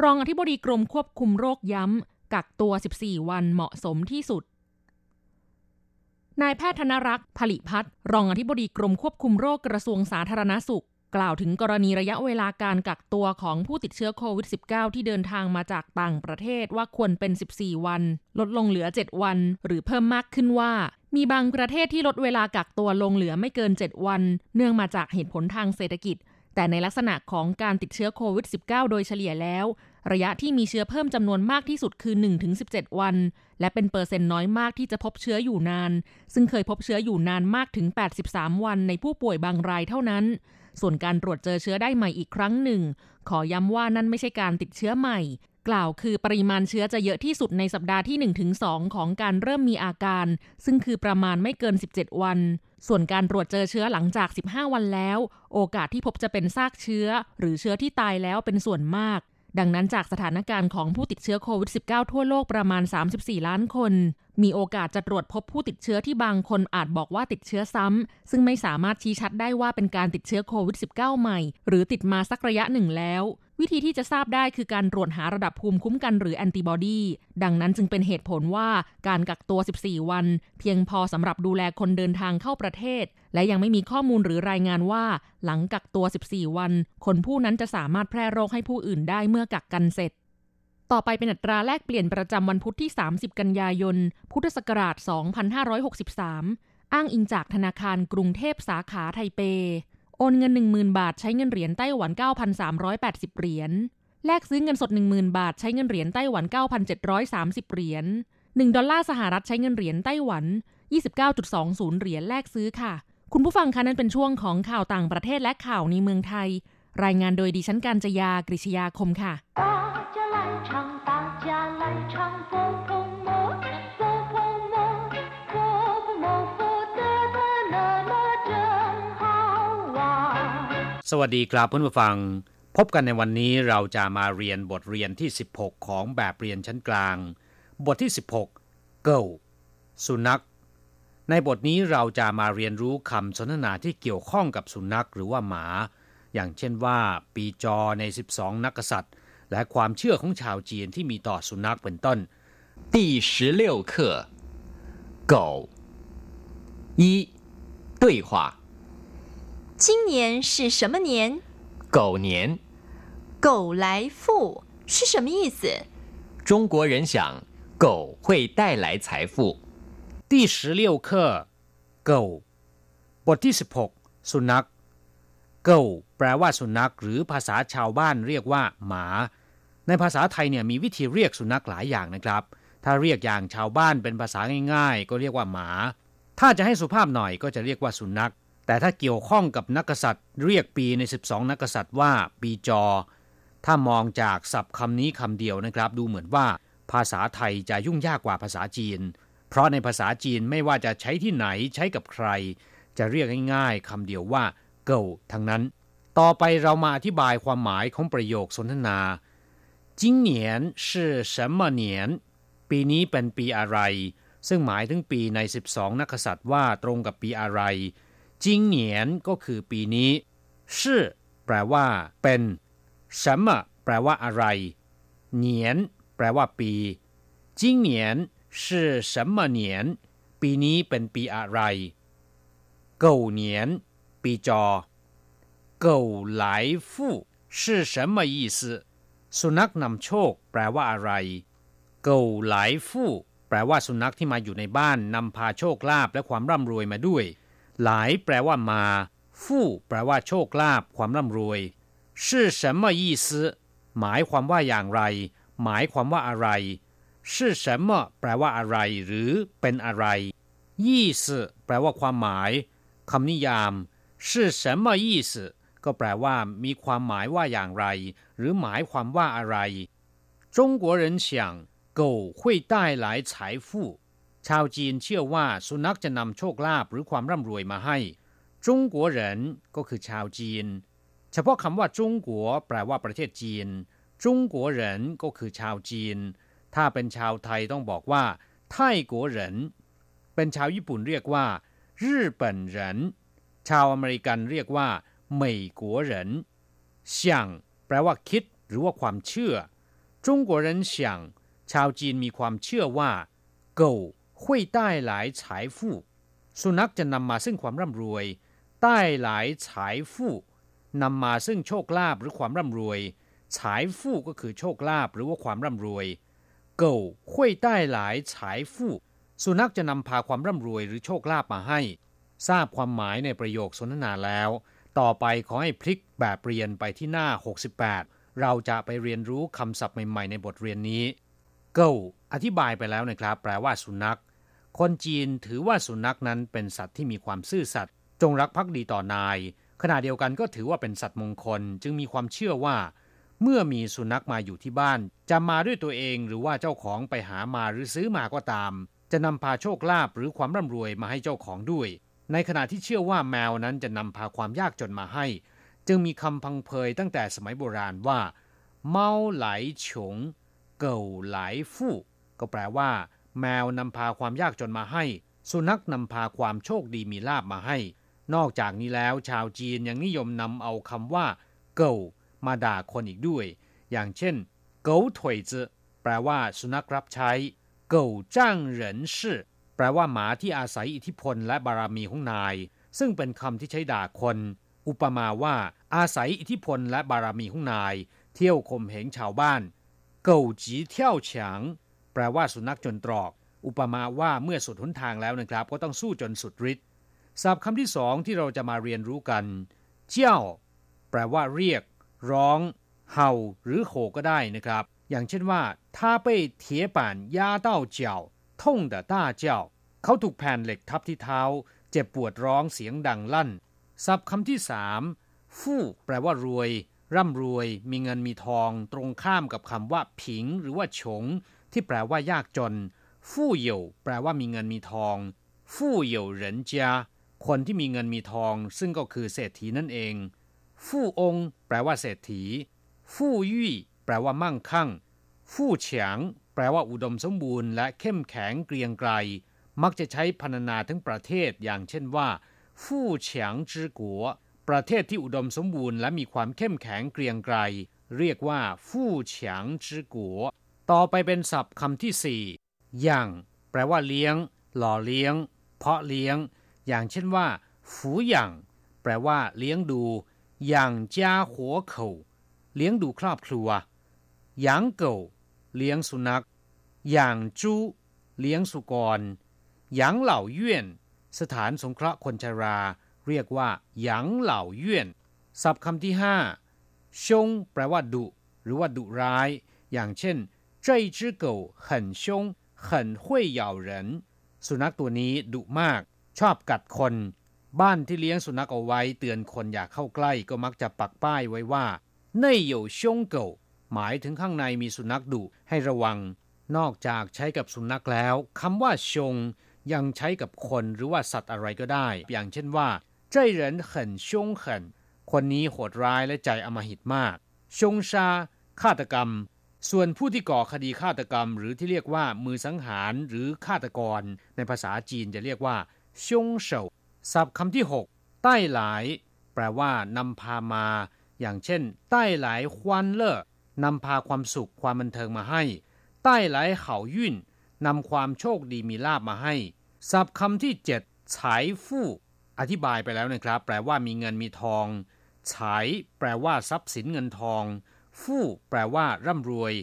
รองอธิบดีกรมควบคุมโรคย้ำกักตัวสิบสี่วันเหมาะสมที่สุดนายแพทย์ธนรักษ์ผลิพัฒน์รองอธิบดีกรมควบคุมโรคกระทรวงสาธารณสุขกล่าวถึงกรณีระยะเวลาการกักตัวของผู้ติดเชื้อโควิด สิบเก้า ที่เดินทางมาจากต่างประเทศว่าควรเป็นสิบสี่วันลดลงเหลือเจ็ดวันหรือเพิ่มมากขึ้นว่ามีบางประเทศที่ลดเวลากักตัวลงเหลือไม่เกินเจ็ดวันเนื่องมาจากเหตุผลทางเศรษฐกิจแต่ในลักษณะของการติดเชื้อโควิด สิบเก้า โดยเฉลี่ยแล้วระยะที่มีเชื้อเพิ่มจำนวนมากที่สุดคือ หนึ่งถึงสิบเจ็ด วันและเป็นเปอร์เซ็นต์น้อยมากที่จะพบเชื้ออยู่นานซึ่งเคยพบเชื้ออยู่นานมากถึงแปดสิบสามวันในผู้ป่วยบางรายเท่านั้นส่วนการตรวจเจอเชื้อได้ใหม่อีกครั้งหนึ่งขอย้ำว่านั่นไม่ใช่การติดเชื้อใหม่กล่าวคือปริมาณเชื้อจะเยอะที่สุดในสัปดาห์ที่ หนึ่งถึงสอง ของการเริ่มมีอาการซึ่งคือประมาณไม่เกินสิบเจ็ดวันส่วนการตรวจเจอเชื้อหลังจากสิบห้าวันแล้วโอกาสที่พบจะเป็นซากเชื้อหรือเชื้อที่ตายแล้วเป็นส่วนมาก ดังนั้นจากสถานการณ์ของผู้ติดเชื้อโควิด สิบเก้า ทั่วโลกประมาณสามสิบสี่ล้านคนมีโอกาสจะตรวจพบผู้ติดเชื้อที่บางคนอาจบอกว่าติดเชื้อซ้ำซึ่งไม่สามารถชี้ชัดได้ว่าเป็นการติดเชื้อโควิด สิบเก้า ใหม่หรือติดมาสักระยะหนึ่งแล้ววิธีที่จะทราบได้คือการตรวจหาระดับภูมิคุ้มกันหรือแอนติบอดีดังนั้นจึงเป็นเหตุผลว่าการกักตัวสิบสี่วันเพียงพอสำหรับดูแลคนเดินทางเข้าประเทศและยังไม่มีข้อมูลหรือรายงานว่าหลังกักตัวสิบสี่วันคนผู้นั้นจะสามารถแพร่โรคให้ผู้อื่นได้เมื่อกักกันเสร็จต่อไปเป็นอัตราแลกเปลี่ยนประจำวันพุธที่สามสิบกันยายนพุทธศักราชสองพันห้าร้อยหกสิบสามอ้างอิงจากธนาคารกรุงเทพสาขาไทเปโอนเงิน หนึ่งหมื่นบาทใช้เงินเหรียญไต้หวัน เก้าพันสามร้อยแปดสิบเหรียญแลกซื้อเงินสด หนึ่งหมื่นบาทใช้เงินเหรียญไต้หวัน เก้าพันเจ็ดร้อยสามสิบเหรียญหนึ่งดอลลาร์สหรัฐใช้เงินเหรียญไต้หวัน ยี่สิบเก้าจุดสองศูนย์เหรียญแลกซื้อค่ะคุณผู้ฟังคะนั่นเป็นช่วงของข่าวต่างประเทศและข่าวในเมืองไทยรายงานโดยดิฉันกัญจยากฤษยาคมค่ะสวัสดีครับเพื่อนผู้ฟังพบกันในวันนี้เราจะมาเรียนบทเรียนที่สิบหกของแบบเรียนชั้นกลางบทที่สิบหกเกิลสุนัขในบทนี้เราจะมาเรียนรู้คำสนทนาที่เกี่ยวข้องกับสุนัขหรือว่าหมาอย่างเช่นว่าปีจอในสิบสองนักกษัตริย์และความเชื่อของชาวจีนที่มีต่อสุนัขเป็นต้นที่สิบหก课狗一对话今年是什么年？狗年。狗来富是什么意思？中国人想狗会带来财富。第十六课，狗。บทที่สิบหกสุนัข狗แปลว่าสุนัขหรือภาษาชาวบ้านเรียกว่าหมาในภาษาไทยเนี่ยมีวิธีเรียกสุนัขหลายอย่างนะครับถ้าเรียกอย่างชาวบ้านเป็นภาษาง่ายๆก็เรียกว่าหมาถ้าจะให้สุภาพหน่อยก็จะเรียกว่าสุนัขแต่ถ้าเกี่ยวข้องกับนักกษัตริย์เรียกปีในสิบสองนักกษัตริย์ว่าปีจอถ้ามองจากศัพท์คำนี้คำเดียวนะครับดูเหมือนว่าภาษาไทยจะยุ่งยากกว่าภาษาจีนเพราะในภาษาจีนไม่ว่าจะใช้ที่ไหนใช้กับใครจะเรียกง่ายๆคำเดียวว่าเก่าทั้งนั้นต่อไปเรามาอธิบายความหมายของประโยคสนทนา今年是什么年ปีนี้เป็นปีอะไรซึ่งหมายถึงปีในสิบสองนักกษัตริย์ว่าตรงกับปีอะไรจิงเหนียนก็คือปีนี้ชื่อแปลว่าเป็น什么แปลว่าอะไรเหนียนแปลว่าปีจิงเหนียน是什么เหนียนปีนี้เป็นปีอะไรเก่าเหนียนปีจอเก่าหลายฟู่是什么意思สุนัขนำโชคแปลว่าอะไรเก่าหลายฟู่แปลว่าสุนัขที่มาอยู่ในบ้านนำพาโชคลาภและความร่ำรวยมาด้วยหลายแปลว่ามาฟู่แปลว่าโชคลาภความร่ำรวย是什么意思หมายความว่าอย่างไรหมายความว่าอะไร是什么แปลว่าอะไรหรือเป็นอะไร意思แปลว่าความหมายคำนิยาม是什么意思ก็แปลว่ามีความหมายว่าอย่างไรหรือหมายความว่าอะไร中国人想狗会带来财富ชาวจีนเชื่อว่าสุนัขจะนำโชคลาภหรือความร่ำรวยมาให้จงกัวเหรินก็คือชาวจีนเฉพาะคำว่าจงกัวแปลว่าประเทศจีนจงกัวเหรินก็คือชาวจีนถ้าเป็นชาวไทยต้องบอกว่าไทกัวเหรินเป็นชาวญี่ปุ่นเรียกว่าญี่ปุ่นเหรินชาวอเมริกันเรียกว่าเมยกัวเหรินเสี่ยงแปลว่าคิดหรือว่าความเชื่อจงกัวเหรินเสี่ยงชาวจีนมีความเชื่อว่าเก่าหุ้ยใต้หลายฉายฟู่สุนัขจะนำมาซึ่งความร่ำรวยใต้หลายฉายฟู่นำมาซึ่งโชคลาภหรือความร่ำรวยฉายฟู่ก็คือโชคลาภหรือว่าความร่ำรวยเก่าหุ้ยใต้หลายฉายฟู่สุนัขจะนำพาความร่ำรวยหรือโชคลาภมาให้ทราบความหมายในประโยคสนทนาแล้วต่อไปขอให้พลิกแบบเรียนไปที่หน้าหกสิบแปดเราจะไปเรียนรู้คำศัพท์ใหม่ๆในบทเรียนนี้เก่าอธิบายไปแล้วนะครับแปลว่าสุนัขคนจีนถือว่าสุนัขนั้นเป็นสัตว์ที่มีความซื่อสัตย์จงรักภักดีต่อนายขณะเดียวกันก็ถือว่าเป็นสัตว์มงคลจึงมีความเชื่อว่าเมื่อมีสุนัขมาอยู่ที่บ้านจะมาด้วยตัวเองหรือว่าเจ้าของไปหามาหรือซื้อมาก็ตามจะนำพาโชคลาภหรือความร่ำรวยมาให้เจ้าของด้วยในขณะที่เชื่อว่าแมวนั้นจะนำพาความยากจนมาให้จึงมีคำพังเพยตั้งแต่สมัยโบราณว่า เมาไหลฉงเก่าไหลฟู่ก็แปลว่าแมวนำพาความยากจนมาให้สุนัขนำพาความโชคดีมีลาภมาให้นอกจากนี้แล้วชาวจีนยังนิยมนำเอาคำว่าเก่ามาด่าคนอีกด้วยอย่างเช่นเก่าถุยจื้อแปลว่าสุนัขรับใช้เก่าจ้างเหรินชื่อแปลว่าหมาที่อาศัยอิทธิพลและบารมีของนายซึ่งเป็นคำที่ใช้ด่าคนอุปมาว่าอาศัยอิทธิพลและบารมีของนายเที่ยวข่มเหงชาวบ้านเก่าจีเที่ยวฉางแปลว่าสุนัขจนตรอกอุปมาว่าเมื่อสุดหนทางแล้วนะครับก็ต้องสู้จนสุดฤทธิ์ศัพท์คำที่สองที่เราจะมาเรียนรู้กันเจี้ยวแปลว่าเรียกร้องเห่าหรือโห่ก็ได้นะครับอย่างเช่นว่าถ้าไปเถียป่านย่าเต้าเจียวท่งแต่ต้าเจียวเขาถูกแผ่นเหล็กทับที่เท้าเจ็บปวดร้องเสียงดังลั่นศัพท์คำที่สามฟู่แปลว่ารวยร่ำรวยมีเงินมีทองตรงข้ามกับคำว่าผิงหรือว่าฉงที่แปลว่ายากจนฟู่เหยวแปลว่ามีเงินมีทองฟู่เหยวเหรินเจียคนที่มีเงินมีทองซึ่งก็คือเศรษฐีนั่นเองฟู่องแปลว่าเศรษฐีฟู่ยี่แปลว่ามั่งคั่งฟู่เฉียงแปลว่าอุดมสมบูรณ์และเข้มแข็งเกรียงไกรมักจะใช้พรรณนาทั้งประเทศอย่างเช่นว่าฟู่เฉียงจื้อกัวประเทศที่อุดมสมบูรณ์และมีความเข้มแข็งเกรียงไกรเรียกว่าฟู่เฉียงจื้อกัวต่อไปเป็นศัพท์คำที่สี่ย่างแปลว่าเลี้ยงหล่อเลี้ยงเพาะเลี้ยงอย่างเช่นว่าฝูหย่างแปลว่าเลี้ยงดูหย่างจ้าหัวเข่าเลี้ยงดูครอบครัวหย่างเก่าเลี้ยงสุนัขหย่างจู้เลี้ยงสุกรหย่างเหล่าเยี่ยนสถานสงเคราะห์คนชราเรียกว่าหย่างเหล่าเยี่ยนศัพท์คำที่ห้าชงแปลว่าดุหรือว่าดุร้ายอย่างเช่น这只狗很凶很会咬人สุนัขตัวนี้ดุมากชอบกัดคนบ้านที่เลี้ยงสุนัขเอาไว้เตือนคนอย่าเข้าใกล้ก็มักจะปักป้ายไว้ว่าเน่ยเหย่ชงเก่าหมายถึงข้างในมีสุนัขดุให้ระวังนอกจากใช้กับสุนัขแล้วคำว่าชงยังใช้กับคนหรือว่าสัตว์อะไรก็ได้อย่างเช่นว่าเจ้าเหรินเหินชงเหินคนนี้โหดร้ายและใจอำมหิตมากชงชาฆาตกรรมส่วนผู้ที่ก่อคดีฆาตกรรมหรือที่เรียกว่ามือสังหารหรือฆาตกรในภาษาจีนจะเรียกว่าชงเฉาศัพท์คำที่หกใต้หลายแปลว่านำพามาอย่างเช่นใต้หลายควันเล่อนำพาความสุขความบันเทิงมาให้ใต้หลายเข่ายื่นนำความโชคดีมีลาภมาให้ศัพท์คำที่เจ็ดฉายฟู่อธิบายไปแล้วนะครับแปลว่ามีเงินมีทองฉายแปลว่าทรัพย์สินเงินทองฟู่แปลว่าร่ำรวย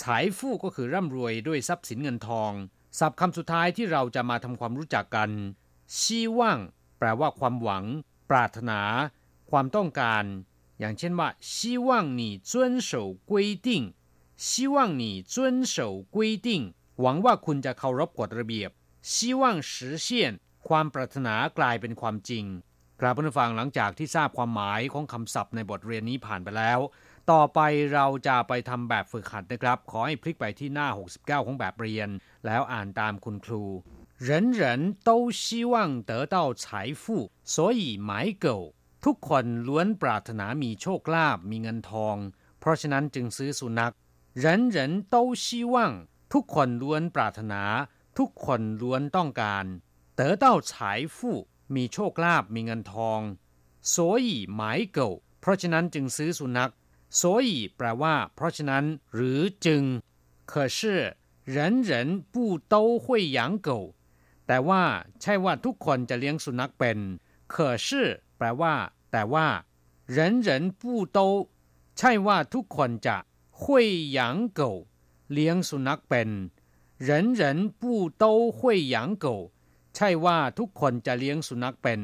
ฉายฟู่ก็คือร่ำรวยด้วยทรัพย์สินเงินทองศัพท์คำสุดท้ายที่เราจะมาทำความรู้จักกันชีว่างแปลว่าความหวังปรารถนาความต้องการอย่างเช่นว่า希望你遵守规定希望你遵守规定หวังว่าคุณจะเคารพกฎระเบียบ希望实现ความปรารถนากลายเป็นความจริงกราบผู้ฟังหลังจากที่ทราบความหมายของคำศัพท์ในบทเรียนนี้ผ่านไปแล้วต่อไปเราจะไปทำแบบฝึกหัดนะครับขอให้พลิกไปที่หน้าหกสิบเก้าของแบบเรียนแล้วอ่านตามคุณครู人人都希望得到财富所以买狗ทุกคนล้วนปรารถนามีโชคลาภมีเงินทองเพราะฉะนั้นจึงซื้อสุนัข人人都希望ทุกคนล้วนปรารถนาทุกคนล้วนต้องการ得到财富มีโชคลาภมีเงินทอง所以买狗เพราะฉะนั้นจึงซื้อสุนัข所以แปลว่าเพราะฉะนั้นหรือจึง可是人人不都会养狗แต่ว่าใช่ว่าทุกคนจะเลี้ยงสุนัขเป็น可是แปลว่าแต่ว่า人人不都ใช่ว่าทุกคนจะ会养狗เลี้ยงสุนัขเป็น人人不都会养狗ใช่ว่าทุกคนจะเลี้ยงสุนัขเป็น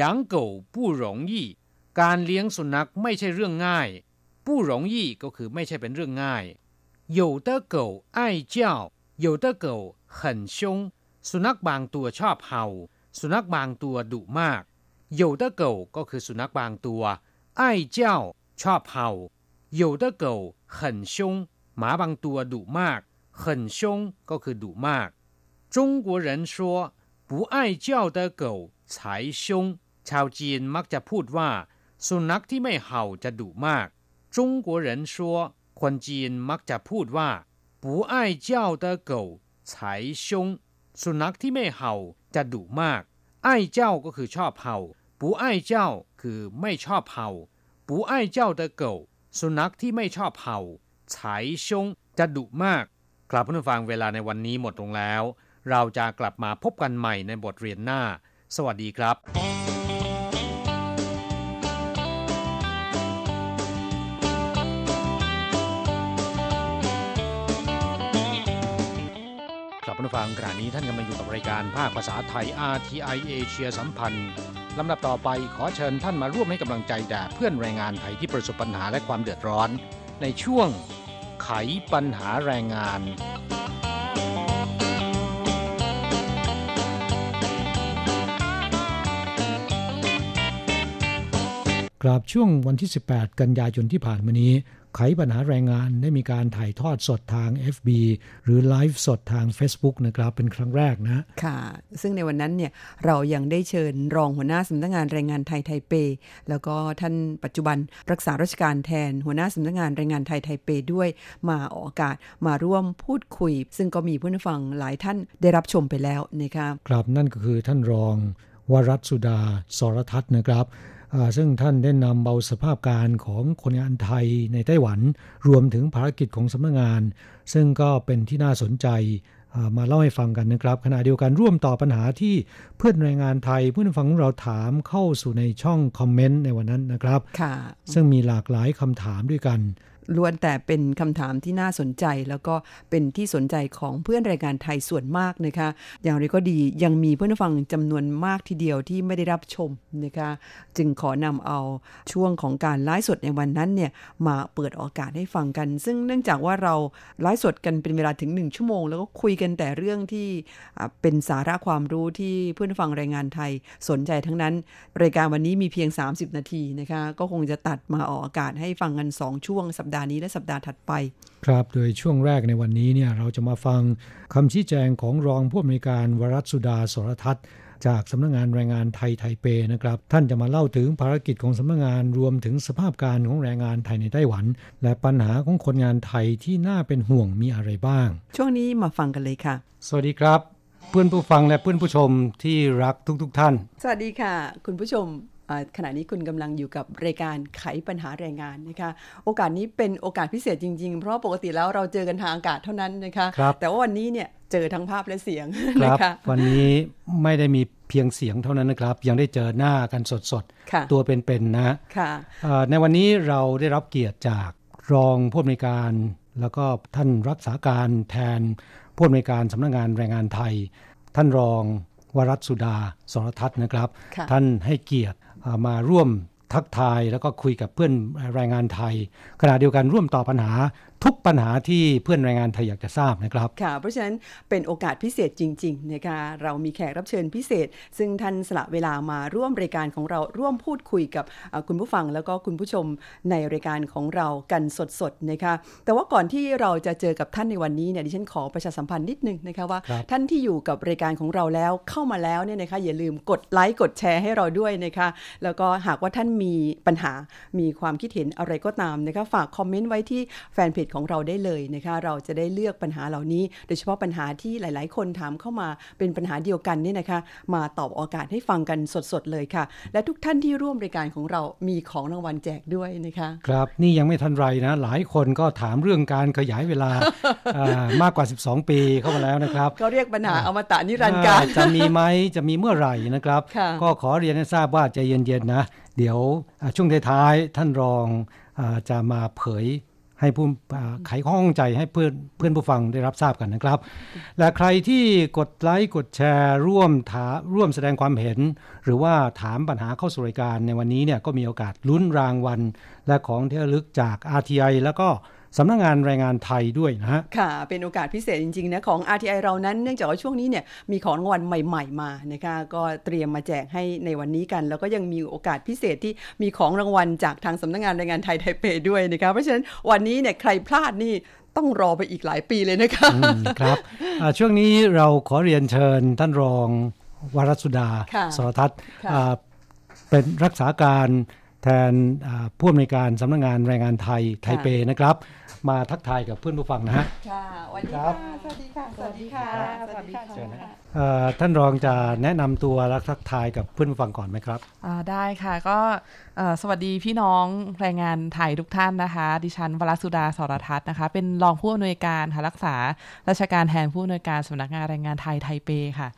养狗不容易การเลี้ยงสุนัขไม่ใช่เรื่องง่าย不容易ก็คือไม่ใช่เป็นเรื่องง่าย有的狗爱叫有的狗很凶สุนัขบางตัวชอบเห่าสุนัขบางตัวดุมาก有的狗ก็คือสุนัขบางตัวไอ้เจ้าชอบเห่า有的狗很凶หมาบางตัวดุมาก很凶ก็คือดุมาก中国人说不爱叫的狗才凶ชาวจีนมักจะพูดว่าสุนัขที่ไม่เห่าจะดุมาก中国人说คน คนจีนมักจะพูดว่าปูอ้ายเจ้าเตอเก่าไฉชงสุนัขที่ไม่เห่าจะดุมากอ้ายเจ้าก็คือชอบเห่าปูอ้ายเจ้าคือไม่ชอบเห่าปูอ้ายเจ้าเตอเก่าสุนัขที่ไม่ชอบเห่าไฉชงจะดุมากครับผู้ฟังเวลาในวันนี้หมดลงแล้วเราจะกลับมาพบกันใหม่ในบทเรียนหน้าสวัสดีครับผู้ฟังขณะนี้ท่านกำลังอยู่กับรายการภาคภาษาไทย อาร์ ที ไอ เอเชียสัมพันธ์ลำดับต่อไปขอเชิญท่านมาร่วมให้กำลังใจแด่เพื่อนแรงงานไทยที่ประสบปัญหาและความเดือดร้อนในช่วงไขปัญหาแรงงานกราบช่วงวันที่สิบแปดกันยายนที่ผ่านมานี้ไขปัญหาแรงงานได้มีการถ่ายทอดสดทาง เอฟ บี หรือไลฟ์สดทาง Facebook นะครับเป็นครั้งแรกนะค่ะซึ่งในวันนั้นเนี่ยเรายังได้เชิญรองหัวหน้าสำนักงานแรงงานไทยไทเปแล้วก็ท่านปัจจุบันรักษาราชการแทนหัวหน้าสำนักงานแรงงานไทยไทเปด้วยมาออกอากาศมาร่วมพูดคุยซึ่งก็มีผู้ฟังหลายท่านได้รับชมไปแล้วนะครับครับนั่นก็คือท่านรองวรัตน์สุดาสรทัศน์นะครับซึ่งท่านได้นำเบาสภาพการของคนงานไทยในไต้หวันรวมถึงภารกิจของสำนักงานซึ่งก็เป็นที่น่าสนใจมาเล่าให้ฟังกันนะครับขณะเดียวกันร่วมตอบปัญหาที่เพื่อนแรงงานไทยผู้นำฟังเราถามเข้าสู่ในช่องคอมเมนต์ในวันนั้นนะครับซึ่งมีหลากหลายคำถามด้วยกันล้วนแต่เป็นคำถามที่น่าสนใจแล้วก็เป็นที่สนใจของเพื่อนแรงงานไทยส่วนมากนะคะอย่างไรก็ดียังมีเพื่อนฟังจำนวนมากทีเดียวที่ไม่ได้รับชมนะคะจึงขอนำเอาช่วงของการไลฟ์สดในวันนั้นเนี่ยมาเปิดโอกาสให้ฟังกันซึ่งเนื่องจากว่าเราไลฟ์สดกันเป็นเวลาถึงหนึ่งชั่วโมงแล้วก็คุยกันแต่เรื่องที่เป็นสาระความรู้ที่เพื่อนฟังแรงงานไทยสนใจทั้งนั้นรายการวันนี้มีเพียงสามสิบนาทีนะคะก็คงจะตัดมาออกอากาศให้ฟังกันสองช่วงสัปดาห์นี้และสัปดาห์ถัดไปครับโดยช่วงแรกในวันนี้เนี่ยเราจะมาฟังคำชี้แจงของรองผู้อำนวยการวรัตน์สุดาสรทัศน์จากสำนักงานแรงงานไทยไทเปนะครับท่านจะมาเล่าถึงภารกิจของสำนักงานรวมถึงสภาพการของแรงงานไทยในไต้หวันและปัญหาของคนงานไทยที่น่าเป็นห่วงมีอะไรบ้างช่วงนี้มาฟังกันเลยค่ะสวัสดีครับเพื่อนผู้ฟังและเพื่อนผู้ชมที่รักทุกๆท่านสวัสดีค่ะคุณผู้ชมขณะนี้คุณกำลังอยู่กับรายการไขปัญหาแรงงานนะคะโอกาสนี้เป็นโอกาสพิเศษจริงๆเพราะปกติแล้วเราเจอกันทางอากาศเท่านั้นนะคะแต่ว่าวันนี้เนี่ยเจอทั้งภาพและเสียงนะคะวันนี้ไม่ได้มีเพียงเสียงเท่านั้นนะครับยังได้เจอหน้ากันสดๆตัวเป็นๆนะในวันนี้เราได้รับเกียรติจากรองผู้อำนวยการแล้วก็ท่านรักษาการแทนผู้อำนวยการสำนักงานแรงงานไทยท่านรองวรัตน์สุดาสรทัศน์นะครับท่านให้เกียรติมาร่วมทักทายแล้วก็คุยกับเพื่อนแรงงานไทยขณะเดียวกันร่วมตอบปัญหาทุกปัญหาที่เพื่อนแรงงานไทยอยากจะทราบนะครับค่ะเพราะฉะนั้นเป็นโอกาสพิเศษจริงๆนะคะเรามีแขกรับเชิญพิเศษซึ่งท่านสละเวลามาร่วมรายการของเราร่วมพูดคุยกับคุณผู้ฟังแล้วก็คุณผู้ชมในรายการของเรากันสดๆนะคะแต่ว่าก่อนที่เราจะเจอกับท่านในวันนี้เนี่ยดิฉันขอประชาสัมพันธ์นิดนึงนะคะว่าท่านที่อยู่กับรายการของเราแล้วเข้ามาแล้วเนี่ยนะคะอย่าลืมกดไลค์กดแชร์ให้เราด้วยนะคะแล้วก็หากว่าท่านมีปัญหามีความคิดเห็นอะไรก็ตามนะคะฝากคอมเมนต์ไว้ที่แฟนเพจของเราได้เลยนะคะเราจะได้เลือกปัญหาเหล่านี้โดยเฉพาะปัญหาที่หลายๆคนถามเข้ามาเป็นปัญหาเดียวกันนี่นะคะมาตอบโอกาสให้ฟังกันสดๆเลยค่ะและทุกท่านที่ร่วมรายการของเรามีของรางวัลแจกด้วยนะคะครับนี่ยังไม่ทันไรนะหลายคนก็ถามเรื่องการขยายเวลา มากกว่าสิบสองปีเข้ามาแล้วนะครับก็เรียกปัญหาอมตะนิรันดร์การจะมีไหมจะมีเมื่อไหร่นะครับก็ขอเรียนให้ทราบว่าใจเย็นๆนะเดี๋ยวช่วงท้ายๆท่านรองจะมาเผยให้ผู้ไขข้อข้องใจให้เพื่อนเพื่อนผู้ฟังได้รับทราบกันนะครับและใครที่กดไลค์กดแชร์ร่วมถาร่วมแสดงความเห็นหรือว่าถามปัญหาเข้าสู่รายการในวันนี้เนี่ยก็มีโอกาสลุ้นรางวัลและของที่ระลึกจาก อาร์ ที ไอ แล้วก็สำนักงานแรงงานไทยด้วยนะฮะค่ะเป็นโอกาสพิเศษจริงๆนะของ อาร์ ที ไอ เรานั้นเนื่องจากว่าช่วงนี้เนี่ยมีของรางวัลใหม่ๆมานะคะก็เตรียมมาแจกให้ในวันนี้กันแล้วก็ยังมีโอกาสพิเศษที่มีของรางวัลจากทางสำนักงานแรงงานไทยไทเปด้วยนะคะเพราะฉะนั้นวันนี้เนี่ยใครพลาดนี่ต้องรอไปอีกหลายปีเลยนะคะครับช่วงนี้เราขอเรียนเชิญท่านรองวรัตน์สุดาสรทัศน์เป็นรักษาการ แทนผู้อำนวยการสำนักงานแรงงานไทยไทเปนะครับมาทักทายกับเพื่อนผู้ฟังนะฮะค่ะวันนี้ค่ะสวัสดีค่ะสวัสดีค่ะสวัสดีค่ะท่านรองจะแนะนำตัวและทักทายกับเพื่อนผู้ฟังก่อนไหมครับได้ค่ะก็สวัสดีพี่น้องแรงงานไทยทุกท่านนะคะดิฉันวรสุดาสรทัศน์นะคะเป็นรองผู้อำนวยการค่ะรักษาราชการแทนผู้อำนวยการสำนักงานแรงงานไทยไทเปค่ะ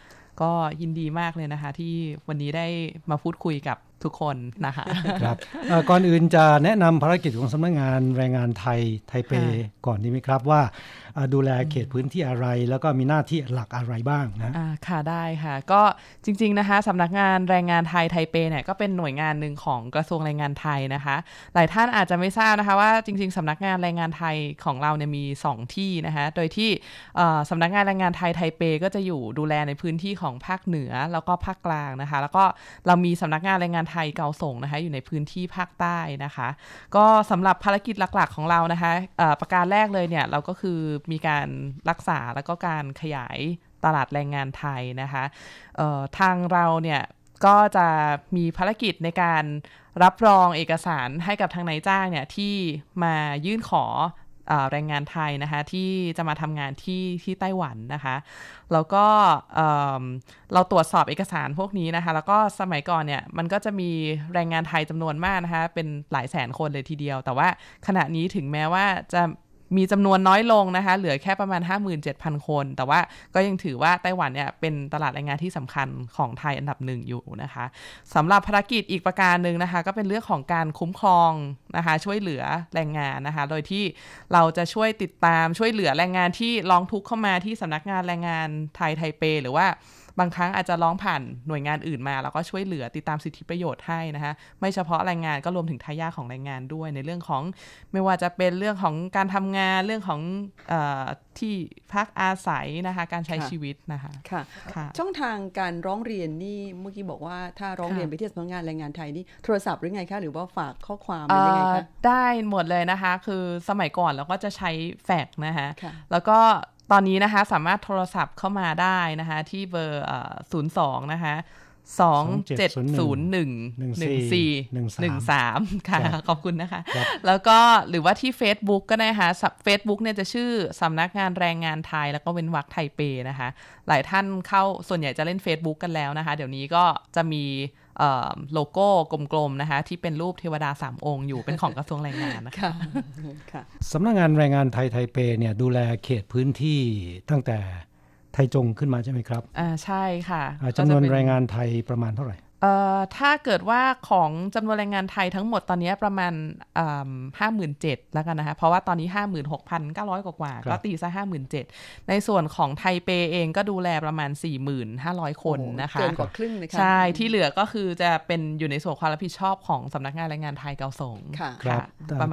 ก็ยินดีมากเลยนะคะที่วันนี้ได้มาพูดคุยกับทุกคนนะคะครับก่อนอื่นจะแนะนำภารกิจของสำนักงานแรงงานไทยไทเปก่อนดีไหมครับว่าดูแลเขตพื้นที่อะไรแล้วก็มีหน้าที่หลักอะไรบ้างนะค่ะได้ค่ะก็จริงๆนะคะสำนักงานแรงงานไทยไทเปเนี่ยก็เป็นหน่วยงานหนึ่งของกระทรวงแรงงานไทยนะคะหลายท่านอาจจะไม่ทราบนะคะว่าจริงๆสำนักงานแรงงานไทยของเราเนี่ยมีสองที่นะคะโดยที่สำนักงานแรงงานไทยไทเปก็จะอยู่ดูแลในพื้นที่ของภาคเหนือแล้วก็ภาคกลางนะคะแล้วก็เรามีสำนักงานแรงงานไทยเกาสงนะคะอยู่ในพื้นที่ภาคใต้นะคะก็สำหรับภารกิจหลักๆของเรานะคะประการแรกเลยเนี่ยเราก็คือมีการรักษาแล้วก็การขยายตลาดแรงงานไทยนะคะทางเราเนี่ยก็จะมีภารกิจในการรับรองเอกสารให้กับทางนายจ้างเนี่ยที่มายื่นขอแรงงานไทยนะคะที่จะมาทำงานที่ที่ไต้หวันนะคะแล้วก็ เอ่อ เราตรวจสอบเอกสารพวกนี้นะคะแล้วก็สมัยก่อนเนี่ยมันก็จะมีแรงงานไทยจำนวนมากนะคะเป็นหลายแสนคนเลยทีเดียวแต่ว่าขณะนี้ถึงแม้ว่าจะมีจำนวนน้อยลงนะคะเหลือแค่ประมาณ ห้าหมื่นเจ็ดพัน คนแต่ว่าก็ยังถือว่าไต้หวันเนี่ยเป็นตลาดแรงงานที่สำคัญของไทยอันดับหนึ่งอยู่นะคะสำหรับภารกิจอีกประการหนึ่งนะคะก็เป็นเรื่องของการคุ้มครองนะคะช่วยเหลือแรงงานนะคะโดยที่เราจะช่วยติดตามช่วยเหลือแรงงานที่ร้องทุกข์เข้ามาที่สำนักงานแรงงานไทยไทเปหรือว่าบางครั้งอาจจะร้องผ่านหน่วยงานอื่นมาแล้วก็ช่วยเหลือติดตามสิทธิประโยชน์ให้นะคะไม่เฉพาะแรงงานก็รวมถึงทายาทของแรงงานด้วยในเรื่องของไม่ว่าจะเป็นเรื่องของการทำงานเรื่องของเอ่อที่พักอาศัยนะคะการใช้ชีวิตนะคะค่ะช่องทางการร้องเรียนนี่เมื่อกี้บอกว่าถ้าร้องเรียนไปที่สำนักงานแรงงานไทยนี่โทรศัพท์หรือไงคะหรือว่าฝากข้อความหรือยังไงคะได้หมดเลยนะคะคือสมัยก่อนเราก็จะใช้แฟกซ์นะคะแล้วก็ตอนนี้นะคะสามารถโทรศัพท์เข้ามาได้นะคะที่เบอร์ศูนย์สองนะคะสองเจ็ดศูนย์หนึ่งหนึ่งสี่หนึ่งสามค่ะขอบคุณนะคะแล้วก็หรือว่าที่ Facebook ก็ได้ค่ะ Facebook เนี่ยจะชื่อสำนักงานแรงงานไทยแล้วก็เว้นวรรคไทเปนะคะหลายท่านเข้าส่วนใหญ่จะเล่น Facebook กันแล้วนะคะเดี๋ยวนี้ก็จะมีโลโก้กลมๆนะคะที่เป็นรูปเทวดาสามองค์อยู่เป็นของกระทรวงแรงงานนะคะสำนักงานแรงงานไทยไทเปเนี่ยดูแลเขตพื้นที่ตั้งแต่ไทจงขึ้นมาใช่ไหมครับอ่าใช่ค่ะจำนวนแรงงานไทยประมาณเท่าไหร่เอ่อถ้าเกิดว่าของจำนวนแรงงานไทยทั้งหมดตอนนี้ประมาณเอ่อ ห้าหมื่นเจ็ดพัน แล้วกันนะคะเพราะว่าตอนนี้ ห้าหมื่นหกพันเก้าร้อย กว่าๆก็ตีซะ ห้าหมื่นเจ็ดพัน ในส่วนของไทเปเองก็ดูแลประมาณ สี่หมื่นห้าร้อย คนนะคะเกินกว่าครึ่งนะคะใช่ที่เหลือก็คือจะเป็นอยู่ในส่วนความรับผิดชอบของสำนักงานแรงงานไทยเกาสงครับ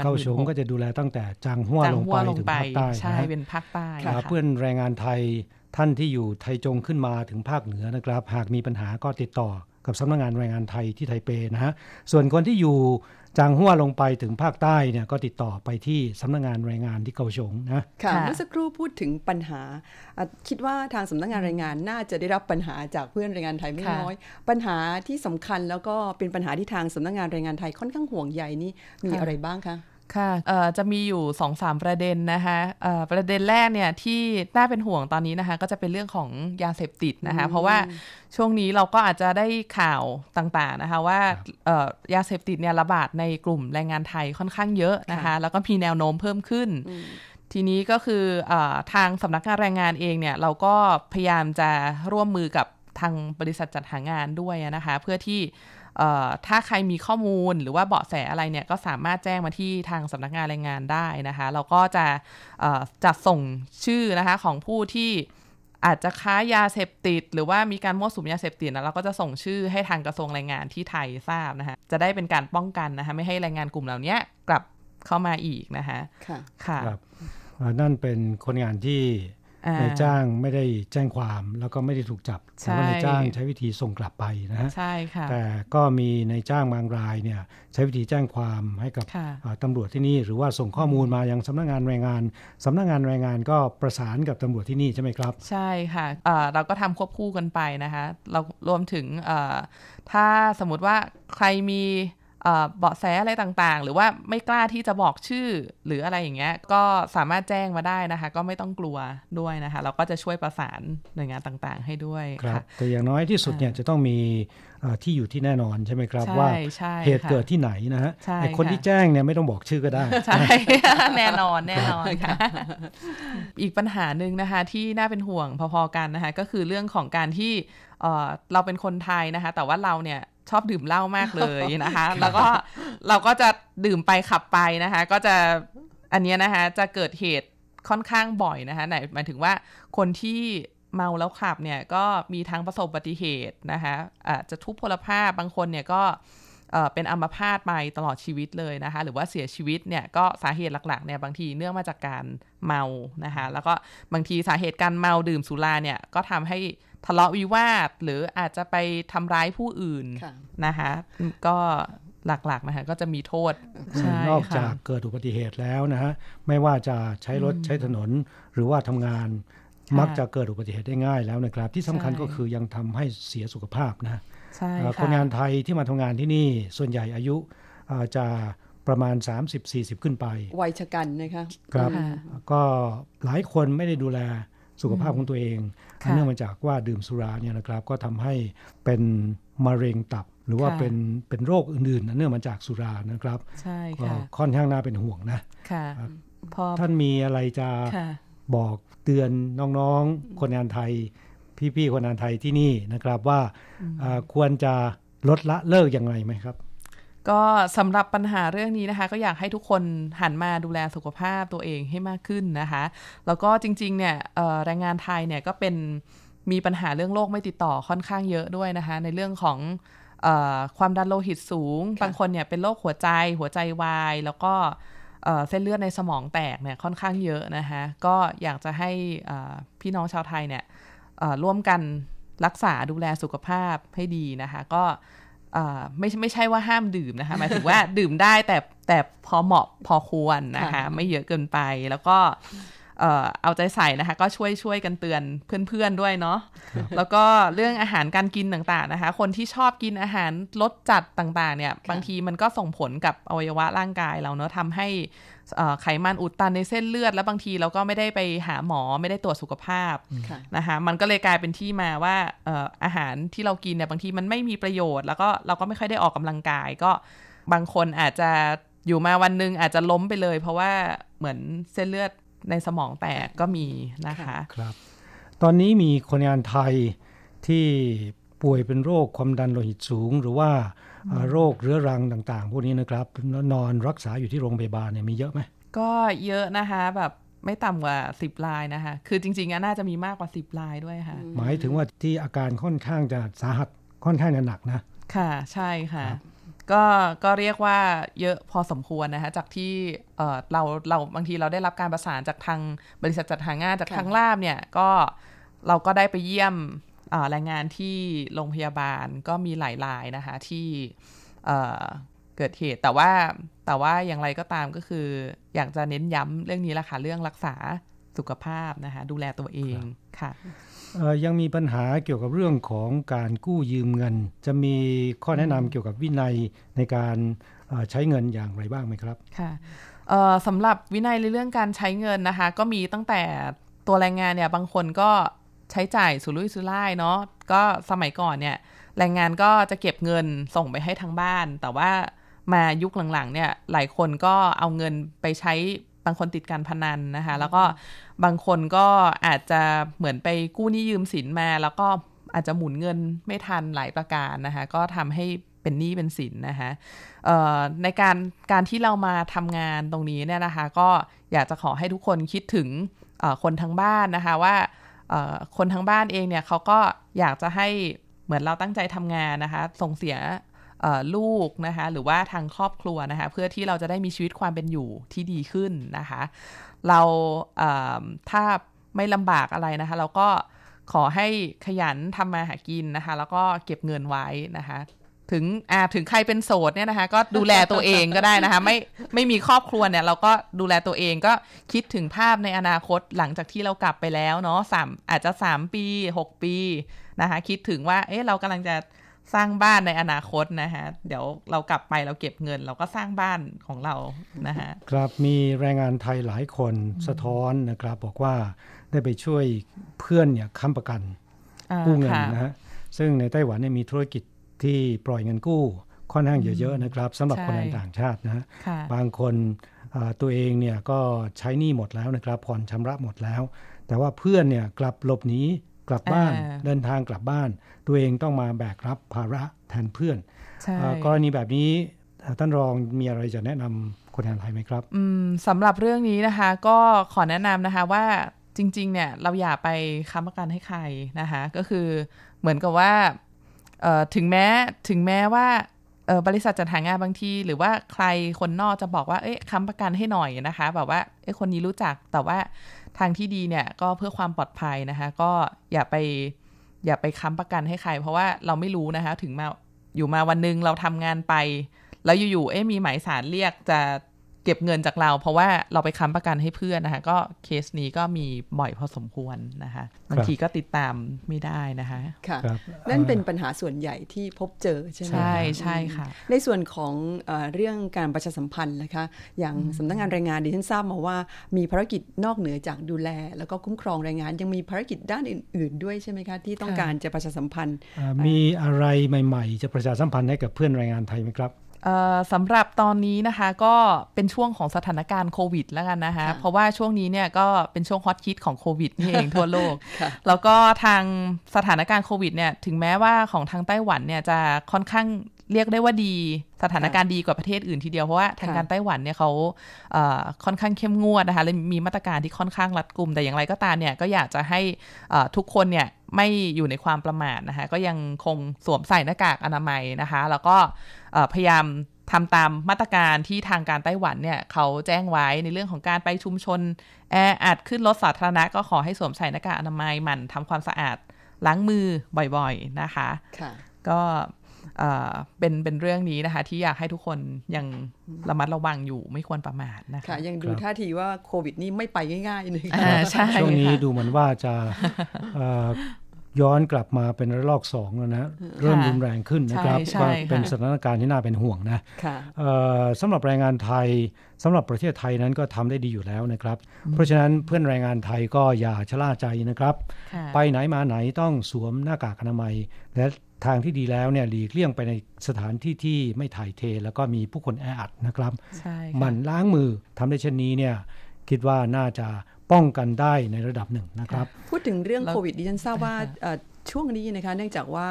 เกาสงก็จะดูแลตั้งแต่จางฮั่วลงไปถึงภาคใต้ใช่เป็นภาคใต้ค่ะเพื่อนแรงงานไทยท่านที่อยู่ไทจงขึ้นมาถึงภาคเหนือนะครับหากมีปัญหาก็ติดต่อกับสำนักงานแรงงานไทยที่ไทเปนะฮะส่วนคนที่อยู่จางฮั่วลงไปถึงภาคใต้เนี่ยก็ติดต่อไปที่สำนักงานแรงงานที่เกาสงนะค่ะเมื่อสักครู่พูดถึงปัญหาคิดว่าทางสำนักงานแรงงานน่าจะได้รับปัญหาจากเพื่อนแรงงานไทยไม่น้อยปัญหาที่สำคัญแล้วก็เป็นปัญหาที่ทางสำนักงานแรงงานไทยค่อนข้างห่วงใยนี่มีอะไรบ้างคะค่ะจะมีอยู่ สองถึงสาม ประเด็นนะคะประเด็นแรกเนี่ยที่น่าเป็นห่วงตอนนี้นะคะก็จะเป็นเรื่องของยาเสพติดนะคะเพราะว่าช่วงนี้เราก็อาจจะได้ข่าวต่างๆนะคะว่ายาเสพติดเนี่ยระบาดในกลุ่มแรงงานไทยค่อนข้างเยอะนะคะแล้วก็มีแนวโน้มเพิ่มขึ้นทีนี้ก็คือทางสำนักงานแรงงานเองเนี่ยเราก็พยายามจะร่วมมือกับทางบริษัทจัดหางานด้วยนะคะเพื่อที่ถ้าใครมีข้อมูลหรือว่าเบาะแสอะไรเนี่ยก็สามารถแจ้งมาที่ทางสำนักงานแรงงานได้นะคะเราก็จะจัดส่งชื่อนะคะของผู้ที่อาจจะค้ายาเสพติดหรือว่ามีการมั่วสุมยาเสพติดนะเราก็จะส่งชื่อให้ทางกระทรวงแรงงานที่ไทยทราบนะคะจะได้เป็นการป้องกันนะคะไม่ให้แรงงานกลุ่มเหล่านี้กลับเข้ามาอีกนะคะค่ะค่ะนั่นเป็นคนงานที่นายจ้างไม่ได้แจ้งความแล้วก็ไม่ได้ถูกจับแต่ว่านายจ้างใช้วิธีส่งกลับไปนะฮะแต่ก็มีนายจ้างบางรายเนี่ยใช้วิธีแจ้งความให้กับตำรวจที่นี่หรือว่าส่งข้อมูลมายังสำนักงานแรงงานสำนักงานแรงงานก็ประสานกับตำรวจที่นี่ใช่ไหมครับใช่ค่ะ เอ่อ เราก็ทำควบคู่กันไปนะคะเรารวมถึงถ้าสมมติว่าใครมี เบาะแสอะไรต่างๆหรือว่าไม่กล้าที่จะบอกชื่อหรืออะไรอย่างเงี้ยก็สามารถแจ้งมาได้นะคะก็ไม่ต้องกลัวด้วยนะคะเราก็จะช่วยประสานหน่วยงานต่างๆให้ด้วยค่ะแต่อย่างน้อยที่สุดเนี่ยจะต้องมีที่อยู่ที่แน่นอนใช่ไหมครับว่าเหตุเกิดที่ไหนนะฮะไอ้คนที่แจ้งเนี่ยไม่ต้องบอกชื่อก็ได้ใช่แน่นอนแน่นอนค่ะอีกปัญหานึงนะคะที่น่าเป็นห่วงพอๆกันนะคะก็คือเรื่องของการที่เราเป็นคนไทยนะคะแต่ว่าเราเนี่ยชอบดื่มเหล้ามากเลยนะคะ แล้วก็เราก็จะดื่มไปขับไปนะคะก็จะอันนี้นะคะจะเกิดเหตุค่อนข้างบ่อยนะคะไหนหมายถึงว่าคนที่เมาแล้วขับเนี่ยก็มีทั้งประสบอุบัติเหตุนะคะอาจจะทุพพลภาพบางคนเนี่ยก็เป็นอัมพาตไปตลอดชีวิตเลยนะคะหรือว่าเสียชีวิตเนี่ยก็สาเหตุหลักๆเนี่ยบางทีเนื่องมาจากการเมานะคะแล้วก็บางทีสาเหตุการเมาดื่มสุราเนี่ยก็ทำให้ทะเลาะวิวาทหรืออาจจะไปทำร้ายผู้อื่นนะคะก็หลักๆนะคะก็จะมีโทษนอกจากเกิดอุบัติเหตุแล้วนะฮะไม่ว่าจะใช้รถใช้ถนนหรือว่าทำงานมักจะเกิดอุบัติเหตุได้ง่ายแล้วนะครับที่สำคัญก็คือยังทำให้เสียสุขภาพนะคนงานไทยที่มาทำงานที่นี่ส่วนใหญ่อายุจะประมาณ สามสิบถึงสี่สิบ ขึ้นไปวัยชกันนะคะครับก็หลายคนไม่ได้ดูแลสุขภาพของตัวเองเนื่องมาจากว่าดื่มสุราเนี่ยนะครับก็ทำให้เป็นมะเร็งตับหรือว่าเป็นเป็นโรคอื่นๆเนื่องมาจากสุรานะครับใช่ค่ะค่อนข้างน่าเป็นห่วงนะค่ะท่านมีอะไรจะบอกเตือนน้องๆคนงานไทยพี่ๆคนงานไทยที่นี่นะครับว่าควรจะลดละเลิกอย่างไรไหมครับก็สำหรับปัญหาเรื่องนี้นะคะก็อยากให้ทุกคนหันมาดูแลสุขภาพตัวเองให้มากขึ้นนะคะแล้วก็จริงๆเนี่ยแรงงานไทยเนี่ยก็เป็นมีปัญหาเรื่องโรคไม่ติดต่อค่อนข้างเยอะด้วยนะคะในเรื่องของความดันโลหิตสูงบางคนเนี่ยเป็นโรคหัวใจหัวใจวายแล้วก็เส้นเลือดในสมองแตกเนี่ยค่อนข้างเยอะนะคะก็อยากจะให้พี่น้องชาวไทยเนี่ยร่วมกันรักษาดูแลสุขภาพให้ดีนะคะก็ไม่ไม่ใช่ว่าห้ามดื่มนะคะหมายถึงว่าดื่มได้แต่แต่พอเหมาะพอควรนะคะไม่เยอะเกินไปแล้วก็เอาใจใส่นะคะก็ช่วยช่วยกันเตือนเพื่อนๆด้วยเนาะแล้วก็เรื่องอาหารการกินต่างๆนะคะคนที่ชอบกินอาหารรสจัดต่างๆเนี่ยบางทีมันก็ส่งผลกับอวัยวะร่างกายเราเนาะทำให้ไขมันอุดตันในเส้นเลือดแล้วบางทีเราก็ไม่ได้ไปหาหมอไม่ได้ตรวจสุขภาพนะคะมันก็เลยกลายเป็นที่มาว่าอาหารที่เรากินเนี่ยบางทีมันไม่มีประโยชน์แล้วก็เราก็ไม่ค่อยได้ออกกำลังกายก็บางคนอาจจะอยู่มาวันนึงอาจจะล้มไปเลยเพราะว่าเหมือนเส้นเลือดในสมองแตกก็มีนะคะครับตอนนี้มีคนงานไทยที่ป่วยเป็นโรคความดันโลหิตสูงหรือว่าโรคเรื้อรังต่างๆพวกนี้นะครับนอนรักษาอยู่ที่โรงพยาบาลเนี่ยมีเยอะไหมก็เยอะนะคะแบบไม่ต่ำกว่าสิบรายนะคะคือจริงๆน่าจะมีมากกว่าสิบรายด้วยค่ะหมายถึงว่าที่อาการค่อนข้างจะสาหัสค่อนข้างจะหนักนะค่ะใช่ค่ะก็ก็เรียกว่าเยอะพอสมควรนะคะจากที่เอ่อเราเราบางทีเราได้รับการประสานจากทางบริษัทจัดหางานจากทางล่ามเนี่ยก็เราก็ได้ไปเยี่ยมแรงงานที่โรงพยาบาลก็มีหลายรายนะคะที่เอ่อเกิดเหตุแต่ว่าแต่ว่าอย่างไรก็ตามก็คืออยากจะเน้นย้ำเรื่องนี้แหละค่ะเรื่องรักษาสุขภาพนะคะดูแลตัวเองค่ะยังมีปัญหาเกี่ยวกับเรื่องของการกู้ยืมเงินจะมีข้อแนะนำเกี่ยวกับวินัยในการใช้เงินอย่างไรบ้างไหมครับค่ะสำหรับวินัยในเรื่องการใช้เงินนะคะก็มีตั้งแต่ตัวแรงงานเนี่ยบางคนก็ใช้จ่ายสุรุ่ยสุร่ายเนาะก็สมัยก่อนเนี่ยแรงงานก็จะเก็บเงินส่งไปให้ทางบ้านแต่ว่ามายุคหลังๆเนี่ยหลายคนก็เอาเงินไปใช้บางคนติดการพนันนะคะแล้วก็บางคนก็อาจจะเหมือนไปกู้หนี้ยืมสินมาแล้วก็อาจจะหมุนเงินไม่ทันหลายประการนะคะก็ทำให้เป็นหนี้เป็นสินนะคะในการการที่เรามาทำงานตรงนี้เนี่ยนะคะก็อยากจะขอให้ทุกคนคิดถึงคนทางบ้านนะคะว่าคนทางบ้านเองเนี่ยเขาก็อยากจะให้เหมือนเราตั้งใจทำงานนะคะส่งเสียลูกนะคะหรือว่าทางครอบครัวนะคะเพื่อที่เราจะได้มีชีวิตความเป็นอยู่ที่ดีขึ้นนะคะเราเอ่อถ้าไม่ลำบากอะไรนะคะเราก็ขอให้ขยันทำมาหากินนะคะแล้วก็เก็บเงินไว้นะคะถึงอาถึงใครเป็นโสดเนี่ยนะคะก็ดูแลตัวเองก็ได้นะคะไม่ไม่มีครอบครัวเนี่ยเราก็ดูแลตัวเองก็คิดถึงภาพในอนาคตหลังจากที่เรากลับไปแล้วเนาะสามอาจจะสามปีหกปีนะคะคิดถึงว่าเอ๊ะเรากำลังจะ สร้างบ้านในอนาคตนะฮะเดี๋ยวเรากลับไปเราเก็บเงินเราก็สร้างบ้านของเรานะฮะครับมีแรงงานไทยหลายคนสะท้อนนะครับบอกว่าได้ไปช่วยเพื่อนเนี่ยค้ำประกันกู้เงินนะฮะซึ่งในไต้หวันเนี่ยมีธุรกิจที่ปล่อยเงินกู้ค่อนข้างเยอะๆนะครับสำหรับคนต่างชาตินะฮะบางคนตัวเองเนี่ยก็ใช้หนี้หมดแล้วนะครับผ่อนชำระหมดแล้วแต่ว่าเพื่อนเนี่ยกลับหลบหนีกลับบ้านเดินทางกลับบ้านตัวเองต้องมาแบกรับภาระแทนเพื่อนกรณีแบบนี้ท่านรองมีอะไรจะแนะนำคนไทยไหมครับสำหรับเรื่องนี้นะคะก็ขอแนะนำนะคะว่าจริงๆเนี่ยเราอย่าไปค้ำประกันให้ใครนะคะก็คือเหมือนกับว่าถึงแม้ถึงแม้ว่าบริษัทจัดหางานบางทีหรือว่าใครคนนอกจะบอกว่าเอ๊ะค้ำประกันให้หน่อยนะคะแบบว่าเอ๊ะคนนี้รู้จักแต่ว่าทางที่ดีเนี่ยก็เพื่อความปลอดภัยนะคะก็อย่าไปอย่าไปค้ำประกันให้ใครเพราะว่าเราไม่รู้นะคะถึงมาอยู่มาวันนึงเราทำงานไปแล้วอยู่ๆเอ๊ะมีหมายสารเรียกจะเก็บเงินจากเราเพราะว่าเราไปค้ำประกันให้เพื่อนนะคะก็เคสนี้ก็มีบ่อยพอสมควรนะคะบางทีก็ติดตามไม่ได้นะคะค่ะนั่นเป็นปัญหาส่วนใหญ่ที่พบเจอใช่ไหมใช่ใช่ค่ะในส่วนของเรื่องการประชาสัมพันธ์นะคะอย่างสำนักงานแรงงานดิฉันทราบมาว่ามีภารกิจนอกเหนือจากดูแลแล้วก็คุ้มครองแรงงานยังมีภารกิจด้านอื่นๆด้วยใช่ไหมคะที่ต้องการจะประชาสัมพันธ์มีอะไรใหม่ๆจะประชาสัมพันธ์ให้กับเพื่อนแรงงานไทยไหมครับสำหรับตอนนี้นะคะก็เป็นช่วงของสถานการณ์โควิดแล้วกันนะคะเพราะว่าช่วงนี้เนี่ยก็เป็นช่วงฮอตฮิตของโควิดนี่เองทั่วโลกแล้วก็ทางสถานการณ์โควิดเนี่ยถึงแม้ว่าของทางไต้หวันเนี่ยจะค่อนข้างเรียกได้ว่าดีสถานการณ์ดีกว่าประเทศอื่นทีเดียวเพราะว่าทางการไต้หวันเนี่ยเขาเอ่อค่อนข้างเข้มงวดนะคะและมีมาตรการที่ค่อนข้างรัดกุมแต่อย่างไรก็ตามเนี่ยก็อยากจะให้ทุกคนเนี่ยไม่อยู่ในความประมาทนะคะก็ยังคงสวมใส่หน้ากากอนามัยนะคะแล้วก็พยายามทำตามมาตรการที่ทางการไต้หวันเนี่ยเขาแจ้งไว้ในเรื่องของการไปชุมชนแออัดขึ้นรถสาธารณะก็ขอให้สวมใส่หน้ากากอนามัยหมั่นทำความสะอาดล้างมือบ่อยๆนะคะก็เป็นเป็นเรื่องนี้นะคะที่อยากให้ทุกคนยังระมัดระวังอยู่ไม่ควรประมาทนะคะยังดูท่าทีว่าโควิดนี่ไม่ไปง่ายๆเลยช่วงนี้ดูเหมือนว่าจะย้อนกลับมาเป็นระลอกสองแล้วนะเริ่มรุนแรงขึ้นนะครับก็เป็นสถานการณ์ที่น่าเป็นห่วงนะสำหรับแรงงานไทยสำหรับประเทศไทยนั้นก็ทำได้ดีอยู่แล้วนะครับเพราะฉะนั้นเพื่อนแรงงานไทยก็อย่าชะล่าใจนะครับไปไหนมาไหนต้องสวมหน้ากากอนามัยและทางที่ดีแล้วเนี่ยหลีกเลี่ยงไปในสถานที่ที่ไม่ถ่ายเทแล้วก็มีผู้คนแออัดนะครับมันล้างมือทำได้เช่นนี้เนี่ยคิดว่าน่าจะป้องกันได้ในระดับหนึ่งนะครับพูดถึงเรื่องโควิดดิฉันทราบว่าช่วงนี้นะคะเนื่องจากว่า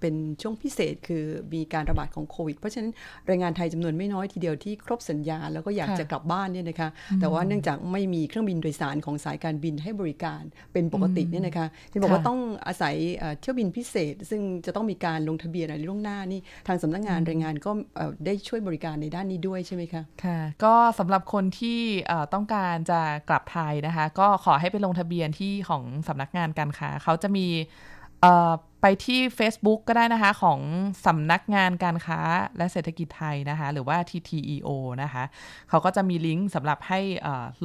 เป็นช่วงพิเศษคือมีการระบาดของโควิดเพราะฉะนั้นแรงงานไทยจำนวนไม่น้อยทีเดียวที่ครบสัญญาแล้วก็อยากจะกลับบ้านเนี่ยนะคะแต่ว่าเนื่องจากไม่มีเครื่องบินโดยสารของสายการบินให้บริการเป็นปกติเนี่ยนะคะที่บอกว่าต้องอาศัยเที่ยวบินพิเศษซึ่งจะต้องมีการลงทะเบียนอะไรล่วงหน้านี่ทางสำนักงานแรงงานก็ได้ช่วยบริการในด้านนี้ด้วยใช่ไหมคะค่ะก็สำหรับคนที่ต้องการจะกลับไทยนะคะก็ขอให้ไปลงทะเบียนที่ของสำนักงานการค้าเขาจะมีไปที่ Facebook ก็ได้นะคะของสำนักงานการค้าและเศรษฐกิจไทยนะคะหรือว่า ที ที อี โอ นะคะเขาก็จะมีลิงก์สำหรับให้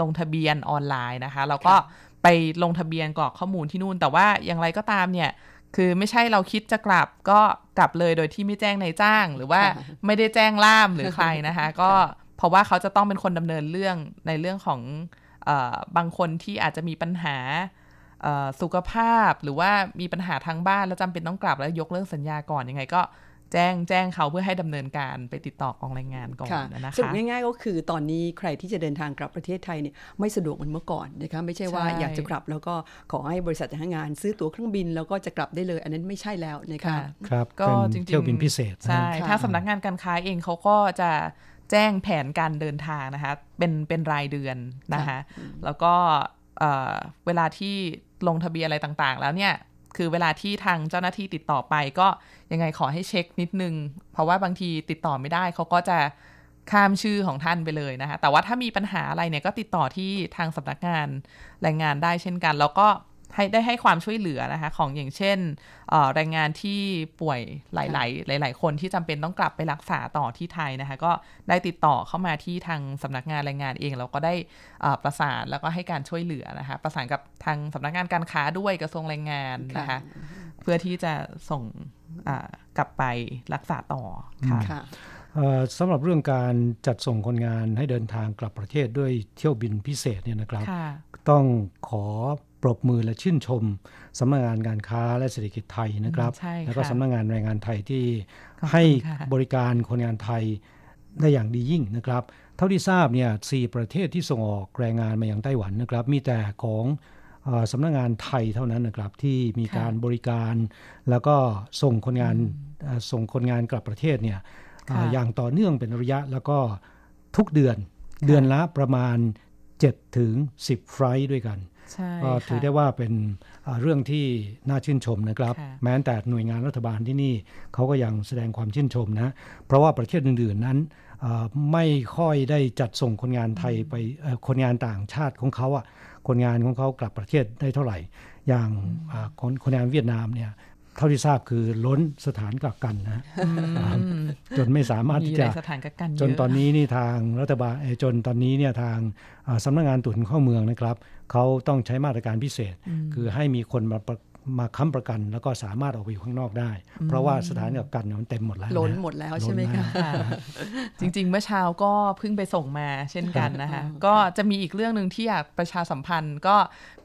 ลงทะเบียนออนไลน์นะคะแล้วก็ไปลงทะเบียนกรอกข้อมูลที่นู่นแต่ว่าอย่างไรก็ตามเนี่ยคือไม่ใช่เราคิดจะกลับก็กลับเลยโดยที่ไม่แจ้งนายจ้างหรือว่าไม่ได้แจ้งล่ามหรือใครนะคะก็เพราะว่าเขาจะต้องเป็นคนดำเนินเรื่องในเรื่องของบางคนที่อาจจะมีปัญหาสุขภาพหรือว่ามีปัญหาทางบ้านแล้วจำเป็นต้องกลับแล้วยกเลิกสัญญาก่อนยังไงก็แจ้งแจ้งเขาเพื่อให้ดำเนินการไปติดต่อกองแรงงานก่อนนะคะสรุปง่ายๆก็คือตอนนี้ใครที่จะเดินทางกลับประเทศไทยเนี่ยไม่สะดวกเหมือนเมื่อก่อนนะคะไม่ใช่ว่าอยากจะกลับแล้วก็ขอให้บริษัทจัดหางานซื้อตั๋วเครื่องบินแล้วก็จะกลับได้เลยอันนั้นไม่ใช่แล้วนะคะครับก็จริงๆเที่ยวบินพิเศษใช่ถ้าสำนักงานการค้าเองเขาก็จะแจ้งแผนการเดินทางนะคะเป็นเป็นรายเดือนนะคะแล้วก็เวลาที่ลงทะเบียนอะไรต่างๆแล้วเนี่ยคือเวลาที่ทางเจ้าหน้าที่ติดต่อไปก็ยังไงขอให้เช็คนิดนึงเพราะว่าบางทีติดต่อไม่ได้เขาก็จะข้ามชื่อของท่านไปเลยนะคะแต่ว่าถ้ามีปัญหาอะไรเนี่ยก็ติดต่อที่ทางสำนักงานแรงงานได้เช่นกันแล้วก็ ให้ได้ให้ความช่วยเหลือนะคะของอย่างเช่นแรงงานที่ป่วยหลายๆหลายๆคนที่จำเป็นต้องกลับไปรักษาต่อที่ไทยนะคะก็ได้ติดต่อเข้ามาที่ทางสำนักงานแรงงานเองแล้วก็ได้ประสานแล้วก็ให้การช่วยเหลือนะคะประสานกับทางสำนักงานการค้าด้วยกระทรวงแรงงานนะคะเพื่อที่จะส่งกลับไปรักษาต่อค่ะสำหรับเรื่องการจัดส่งคนงานให้เดินทางกลับประเทศด้วยเที่ยวบินพิเศษเนี่ยนะครับต้องขอปรบมือและชื่นชมสำนักงานการค้าและเศรษฐกิจไทยนะครับแล้วก็สำนักงานแรงงานไทยที่ให้บริการคนงานไทยได้อย่างดียิ่งนะครับเท่าที่ทราบเนี่ยสี่ประเทศที่ส่งออกแรงงานมายังไต้หวันนะครับมีแต่ของสำนักงานไทยเท่านั้นนะครับที่มีการบริการแล้วก็ส่งคนงานส่งคนงานกลับประเทศเนี่ยอย่างต่อเนื่องเป็นระยะแล้วก็ทุกเดือนเดือนละประมาณเจ็ดถึงสิบไฟล์ด้วยกันก็ถือได้ว่าเป็นเรื่องที่น่าชื่นชมนะครับแม้แต่หน่วยงานรัฐบาลที่นี่เขาก็ยังแสดงความชื่นชมนะเพราะว่าประเทศอื่นๆนั้นไม่ค่อยได้จัดส่งคนงานไทยไปคนงานต่างชาติของเขาอ่ะคนงานของเขากลับประเทศได้เท่าไหร่อย่างคนงานเวียดนามเนี่ยเท่าที่ทราบคือล้นสถานกักกันนะจนไม่สามารถที่จะจนตอนนี้นี่ทางรัฐบาลจนตอนนี้เนี่ยทางสำนักงานตรวจคนเข้าเมืองนะครับเขาต้องใช้มาตรการพิเศษคือให้มีคนมามาค้ำประกันแล้วก็สามารถออกไปอยู่ข้างนอกได้เพราะว่าสถานกักกันมันเต็มหมดแล้วล้นหมดแล้วใช่ไหมคะจริงๆเมื่อเช้าก็เพิ่งไปส่งมาเช่นกันนะคะก็จะมีอีกเรื่องนึงที่อยากประชาสัมพันธ์ก็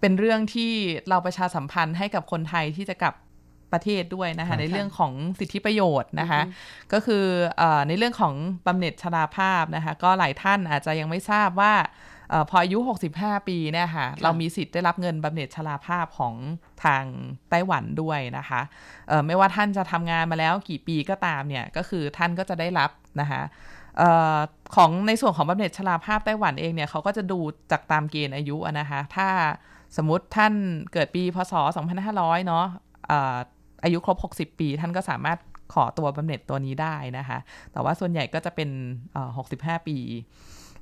เป็นเรื่องที่เราประชาสัมพันธ์ให้กับคนไทยที่จะกลับประเทศด้วยนะคะในเรื่องของสิทธิประโยชน์นะคะก็คือในเรื่องของบำเหน็จชราภาพนะคะก็หลายท่านอาจจะยังไม่ทราบว่าพออายุหกสิบห้าปีเนี่ยค่ะเรามีสิทธิ์ได้รับเงินบำเหน็จชราภาพของทางไต้หวันด้วยนะคะไม่ว่าท่านจะทำงานมาแล้วกี่ปีก็ตามเนี่ยก็คือท่านก็จะได้รับนะคะของในส่วนของบำเหน็จชราภาพไต้หวันเองเนี่ยเขาก็จะดูจากตามเกณฑ์อายุนะคะถ้าสมมติท่านเกิดปีพ.ศ. สองพันห้าร้อยเนาะอายุครบหกสิบปีท่านก็สามารถขอตัวบำเหน็จตัวนี้ได้นะคะแต่ว่าส่วนใหญ่ก็จะเป็นเอ่อหกสิบห้าปี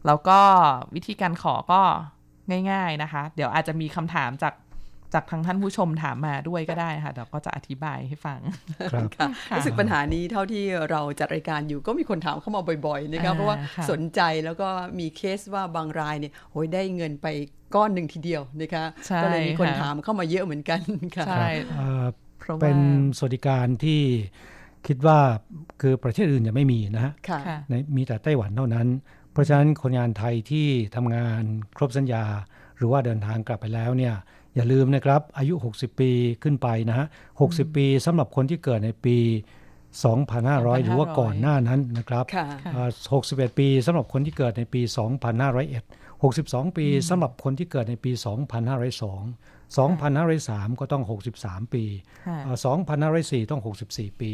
แล้วก็วิธีการขอก็ง่ายๆนะคะเดี๋ยวอาจจะมีคำถามจากจากทางท่านผู้ชมถามมาด้วยก็ได้ค่ะเดี๋ยวก็จะอธิบายให้ฟังครับรู้สึกปัญหานี้เท่าที่เราจัดรายการอยู่ก็มีคนถามเข้ามาบ่อยๆนะคะเพราะว่าสนใจแล้วก็มีเคสว่าบางรายเนี่ยโหยได้เงินไปก้อนนึงทีเดียวนะคะก็เลยมีคนถามเข้ามาเยอะเหมือนกันค่ะใช่เป็นสวัสดิการที่คิดว่าคือประเทศอื่นจะไม่มีนะฮะมีแต่ไต้หวันเท่านั้นเพราะฉะนั้นคนงานไทยที่ทำงานครบสัญญาหรือว่าเดินทางกลับไปแล้วเนี่ยอย่าลืมนะครับอายุหกสิบปีขึ้นไปนะฮะหกสิบปีสำหรับคนที่เกิดในปีสองพันห้าร้อยหรือว่าก่อนหน้านั้นนะครับหกสิบเอ็ดปีสำหรับคนที่เกิดในปีสองพันห้าร้อยเอ็ด หกสิบสองปีสำหรับคนที่เกิดในปีสองพันห้าร้อยสองสองพันห้าร้อยสาม ก็ต้องหกสิบสามปีสองพันห้าร้อยสี่ต้องหกสิบสี่ปี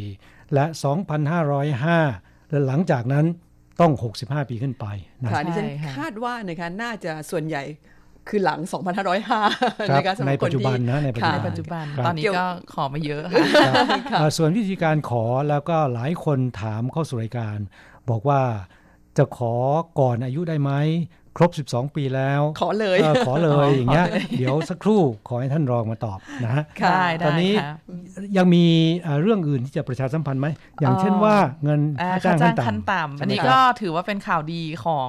และสองพันห้าร้อยห้าและหลังจากนั้นต้องหกสิบห้าปีขึ้นไปค่ะดิฉันคาดว่านะคะน่าจะส่วนใหญ่คือหลังสองพันห้าร้อยห้านะคะในปัจจุบันนะในปัจจุบันตอนนี้ก็ขอมาเยอะค่ะส่วนวิธีการขอแล้วก็หลายคนถามเข้าสู่รายการบอกว่าจะขอก่อนอายุได้ไหมครบสิบสองปีแล้วขอเลยเออขอเลยอย่างเงี้ยเดี๋ยวสักครู่ขอให้ท่านรองมาตอบนะฮะตอนนี้ยังมีเรื่องอื่นที่จะประชาสัมพันธ์ไหมอย่างเช่นว่าเงินค่าจ้างขั้นต่ำอันนี้ก็ถือว่าเป็นข่าวดีของ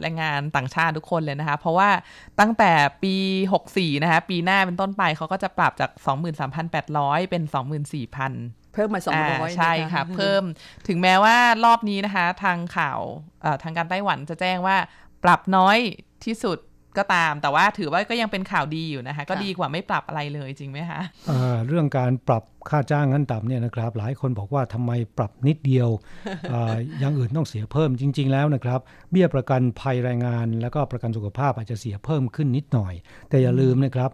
แรงงานต่างชาติทุกคนเลยนะคะเพราะว่าตั้งแต่ปีหกสิบสี่นะคะปีหน้าเป็นต้นไปเขาก็จะปรับจาก สองหมื่นสามพันแปดร้อย เป็น สองหมื่นสี่พันเพิ่มมาสองร้อยใช่ค่ะเพิ่มถึงแม้ว่ารอบนี้นะคะทางข่าวทางการไต้หวันจะแจ้งว่าปรับน้อยที่สุดก็ตามแต่ว่าถือว่าก็ยังเป็นข่าวดีอยู่นะคะก็ดีกว่าไม่ปรับอะไรเลยจริงไหมคะเรื่องการปรับค่าจ้างขั้นต่ำเนี่ยนะครับหลายคนบอกว่าทำไมปรับนิดเดียว อ, อย่างอื่นต้องเสียเพิ่มจริงๆแล้วนะครับเบี้ยประกันภัยแรงงานแล้วก็ประกันสุขภาพอาจจะเสียเพิ่มขึ้นนิดหน่อยแต่อย่าลืมนะครับ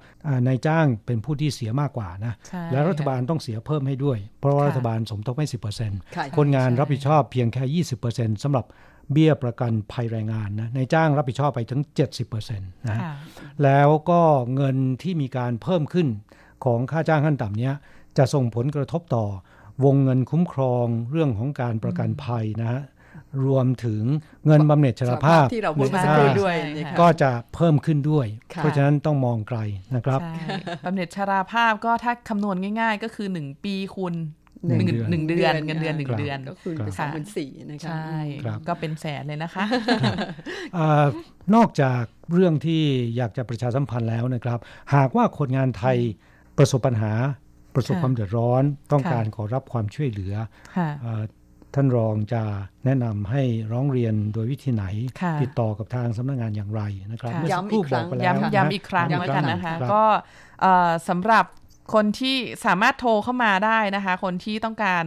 นายจ้างเป็นผู้ที่เสียมากกว่านะและรัฐบาลต้องเสียเพิ่มให้ด้วยเพราะว่ารัฐบาลสมทบให้ สิบเปอร์เซ็นต์ คนงานรับผิดชอบเพียงแค่ ยี่สิบเปอร์เซ็นต์ สำหรับเบี้ยประกันภัยแรงงานนะนายจ้างรับผิดชอบไปถึง เจ็ดสิบเปอร์เซ็นต์ นะแล้วก็เงินที่มีการเพิ่มขึ้นของค่าจ้างขั้นต่ำเนี้ยจะส่งผลกระทบต่อวงเงินคุ้มครองเรื่องของการประกันภัยนะฮะ รวมถึงเงินบำเหน็จชราภาพที่เราพูดมาสักครู่ด้วยก็จะเพิ่มขึ้นด้วยเพราะฉะนั้นต้องมองไกลนะครับบำเหน็จชราภาพก็ถ้าคำนวณง่ายๆก็คือหนึ่งปีคูณหนึ่งเดือนเงินเดือนหนึ่งเดือนก็คือเป็น สามหมื่นสี่พัน นะคะใช่ก็เป็นแสนเลยนะคะนอกจากเรื่องที่อยากจะประชาสัมพันธ์แล้วนะครับหากว่าคนงานไทยประสบปัญหาประสบความเดือดร้อนต้องการขอรับความช่วยเหลือท่านรองจะแนะนำให้ร้องเรียนโดยวิธีไหนติดต่อกับทางสำนักงานอย่างไรนะครับย้ำอีกครั้งย้ำอีกครั้งแล้วกันนะคะก็สำหรับคนที่สามารถโทรเข้ามาได้นะคะคนที่ต้องการ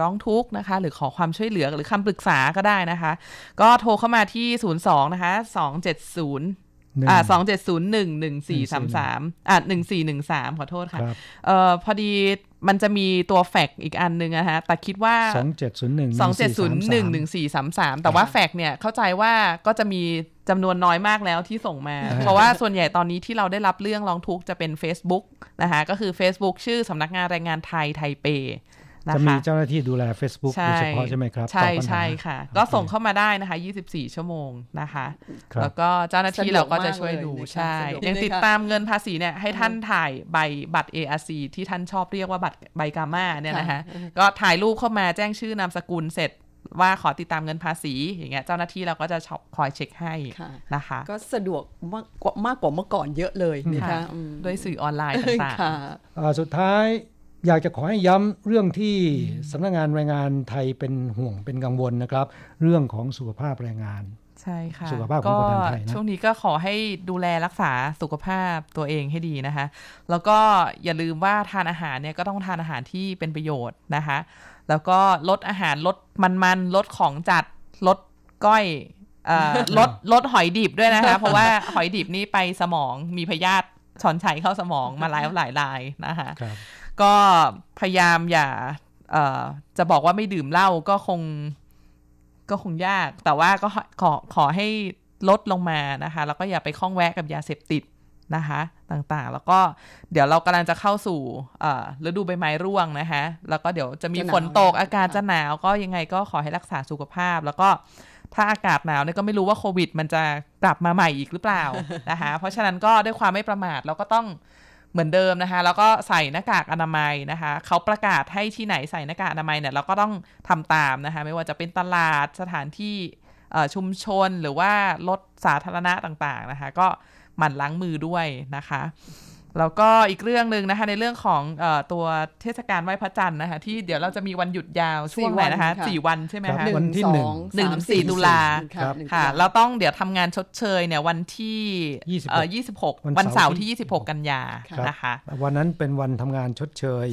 ร้องทุกข์นะคะหรือขอความช่วยเหลือหรือคำปรึกษาก็ได้นะคะก็โทรเข้ามาที่ศูนย์สองนะคะสองเจ็ดศูนย์อ่าสองเจ็ดศูนย์หนึ่ง หนึ่งสี่สามสามอ่าหนึ่งสี่หนึ่งสามขอโทษค่ะเอ่อพอดีมันจะมีตัวแฟกซ์อีกอันนึงนะฮะแต่คิดว่าสองเจ็ดศูนย์หนึ่ง หนึ่งสี่สามสามแต่ว่าแฟกซ์เนี่ยเข้าใจว่าก็จะมีจำนวนน้อยมากแล้วที่ส่งมาเพราะว่าส่วนใหญ่ตอนนี้ที่เราได้รับเรื่องร้องทุกข์จะเป็น Facebook นะคะก็คือ Facebook ชื่อสำนักงานแรงงานไทยไทเปจะมีเจ้าหน้าที่ดูแล Facebook โดยเฉพาะใช่ไหมครับใช่ใช่ค่ะก็ส่งเข้ามาได้นะคะยี่สิบสี่ชั่วโมงนะคะแล้วก็เจ้าหน้าที่เราก็จะช่วยดูใช่ยังติดตามเงินภาษีเนี่ยให้ท่านถ่ายใบบัตร เอ อาร์ ซี ที่ท่านชอบเรียกว่าบัตรใบกาม่าเนี่ยนะคะก็ถ่ายรูปเข้ามาแจ้งชื่อนามสกุลเสร็จว่าขอติดตามเงินภาษีอย่างเงี้ยเจ้าหน้าที่เราก็จะคอยเช็คให้นะคะก็สะดวกมากมากกว่าเมื่อก่อนเยอะเลยนะคะด้วยสื่อออนไลน์ต่างๆสุดท้ายอยากจะขอให้ย้ำเรื่องที่สำนักงานแรงงานไทยเป็นห่วงเป็นกังวลนะครับเรื่องของสุขภาพแรงงานใช่ค่ะสุขภาพของคนไทยนะช่วงนี้ก็ขอให้ดูแลรักษาสุขภาพตัวเองให้ดีนะคะแล้วก็อย่าลืมว่าทานอาหารเนี่ยก็ต้องทานอาหารที่เป็นประโยชน์นะคะแล้วก็ลดอาหารลดมันๆลดของจัดลดก้อยลดลดหอยดิบด้วยนะคะเพราะว่าหอยดิบนี่ไปสมองมีพยาธิฉอนไฉเข้าสมองมาหลายหลายรายนะคะก็พยายามอย่าเอ่อจะบอกว่าไม่ดื่มเหล้าก็คงก็คงยากแต่ว่าก็ขอขอให้ลดลงมานะคะแล้วก็อย่าไปคล้องแวะกับยาเสพติดนะคะต่างๆแล้วก็เดี๋ยวเรากำลังจะเข้าสู่เอ่อฤดูใบไม้ร่วงนะคะแล้วก็เดี๋ยวจะมีฝนตกอากาศจะหนาวก็ยังไงก็ขอให้รักษาสุขภาพแล้วก็ถ้าอากาศหนาวเนี่ยก็ไม่รู้ว่าโควิดมันจะกลับมาใหม่อีกหรือเปล่านะคะเพราะฉะนั้นก็ด้วยความไม่ประมาทเราก็ต้องเหมือนเดิมนะคะแล้วก็ใส่หน้ากากอนามัยนะคะเขาประกาศให้ที่ไหนใส่หน้ากากอนามัยเนี่ยเราก็ต้องทำตามนะคะไม่ว่าจะเป็นตลาดสถานที่ชุมชนหรือว่ารถสาธารณะต่างๆนะคะก็หมั่นล้างมือด้วยนะคะแล้วก็อีกเรื่องนึงนะคะในเรื่องของเอ่อตัวเทศกาลไหว้พระจันทร์นะคะที่เดี๋ยวเราจะมีวันหยุดยาวช่วงไหนนะคะสี่วันใช่มั้ยคะวันที่หนึ่ง สอง สาม สี่ตุลาคมค่ะเราต้องเดี๋ยวทำงานชดเชยเนี่ยวันที่เอ่อยี่สิบหกวันเสาร์ที่ยี่สิบหกกันยายนนะคะวันนั้นเป็นวันทำงานชดเชย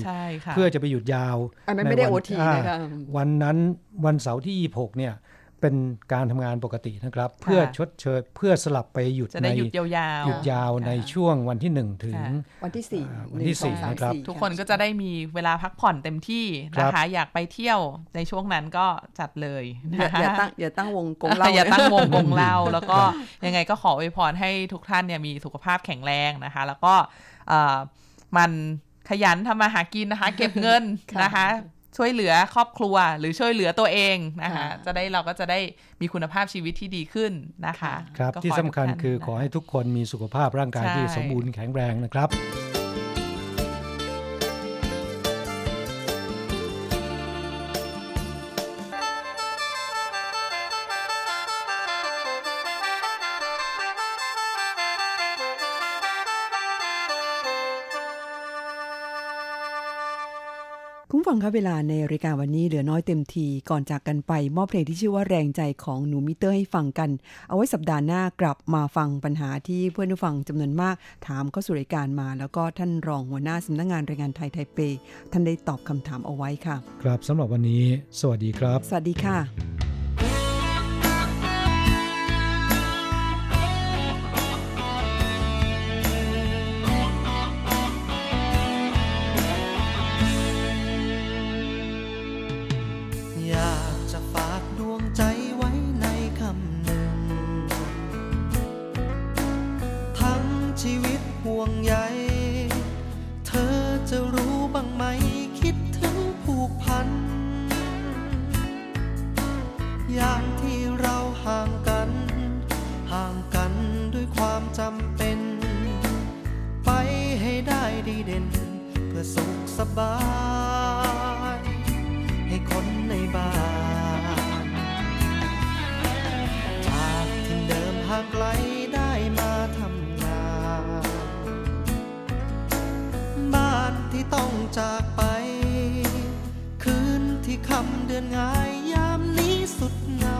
เพื่อจะไปหยุดยาวอันนั้นไม่ได้ โอ ที นะคะวันนั้นวันเสาร์ที่ยี่สิบหกเนี่ยเป็นการทำงานปกตินะครับเพื่อชดเชยเพื่อสลับไปหยุดในหยุดยาวหยุดยาวในช่วงวันที่หนึ่งถึงวันที่สี่วันที่สี่นะครับทุกคนก็จะได้มีเวลาพักผ่อนเต็มที่นะคะอยากไปเที่ยวในช่วงนั้นก็จัดเลยอย่าตั้งอย่าตั้งวงกงเล่าอย่าตั้งวงกงเล่าแล้วก็ยังไงก็ขออวยพรให้ทุกท่านเนี่ยมีสุขภาพแข็งแรงนะคะแล้วก็มันขยันทำมาหากินนะคะเก็บเงินนะคะช่วยเหลือครอบครัวหรือช่วยเหลือตัวเองนะคะจะได้เราก็จะได้มีคุณภาพชีวิตที่ดีขึ้นนะคะครับที่สำคัญคือขอให้ทุกคนมีสุขภาพร่างกายที่สมบูรณ์แข็งแรงนะครับคุณฟังคะเวลาในรายการวันนี้เหลือน้อยเต็มทีก่อนจากกันไปมอบเพลงที่ชื่อว่าแรงใจของหนูมิเตอร์ให้ฟังกันเอาไว้สัปดาห์หน้ากลับมาฟังปัญหาที่เพื่อนผู้ฟังจำนวนมากถามเข้าสู่รายการมาแล้วก็ท่านรองหัวหน้าสำนักงานแรงงานไทยไทเปท่านได้ตอบคำถามเอาไว้ค่ะครับสำหรับวันนี้สวัสดีครับสวัสดีค่ะ างกันด้วยความจำเป็นไปให้ได้ดีเด่นเพื่อสุขสบายให้คนในบ้านจากที่เดิมห่างไกลได้มาทำงานบ้านที่ต้องจากไปคืนที่ค่ำเดือนง่ายยามนี้สุดเหงา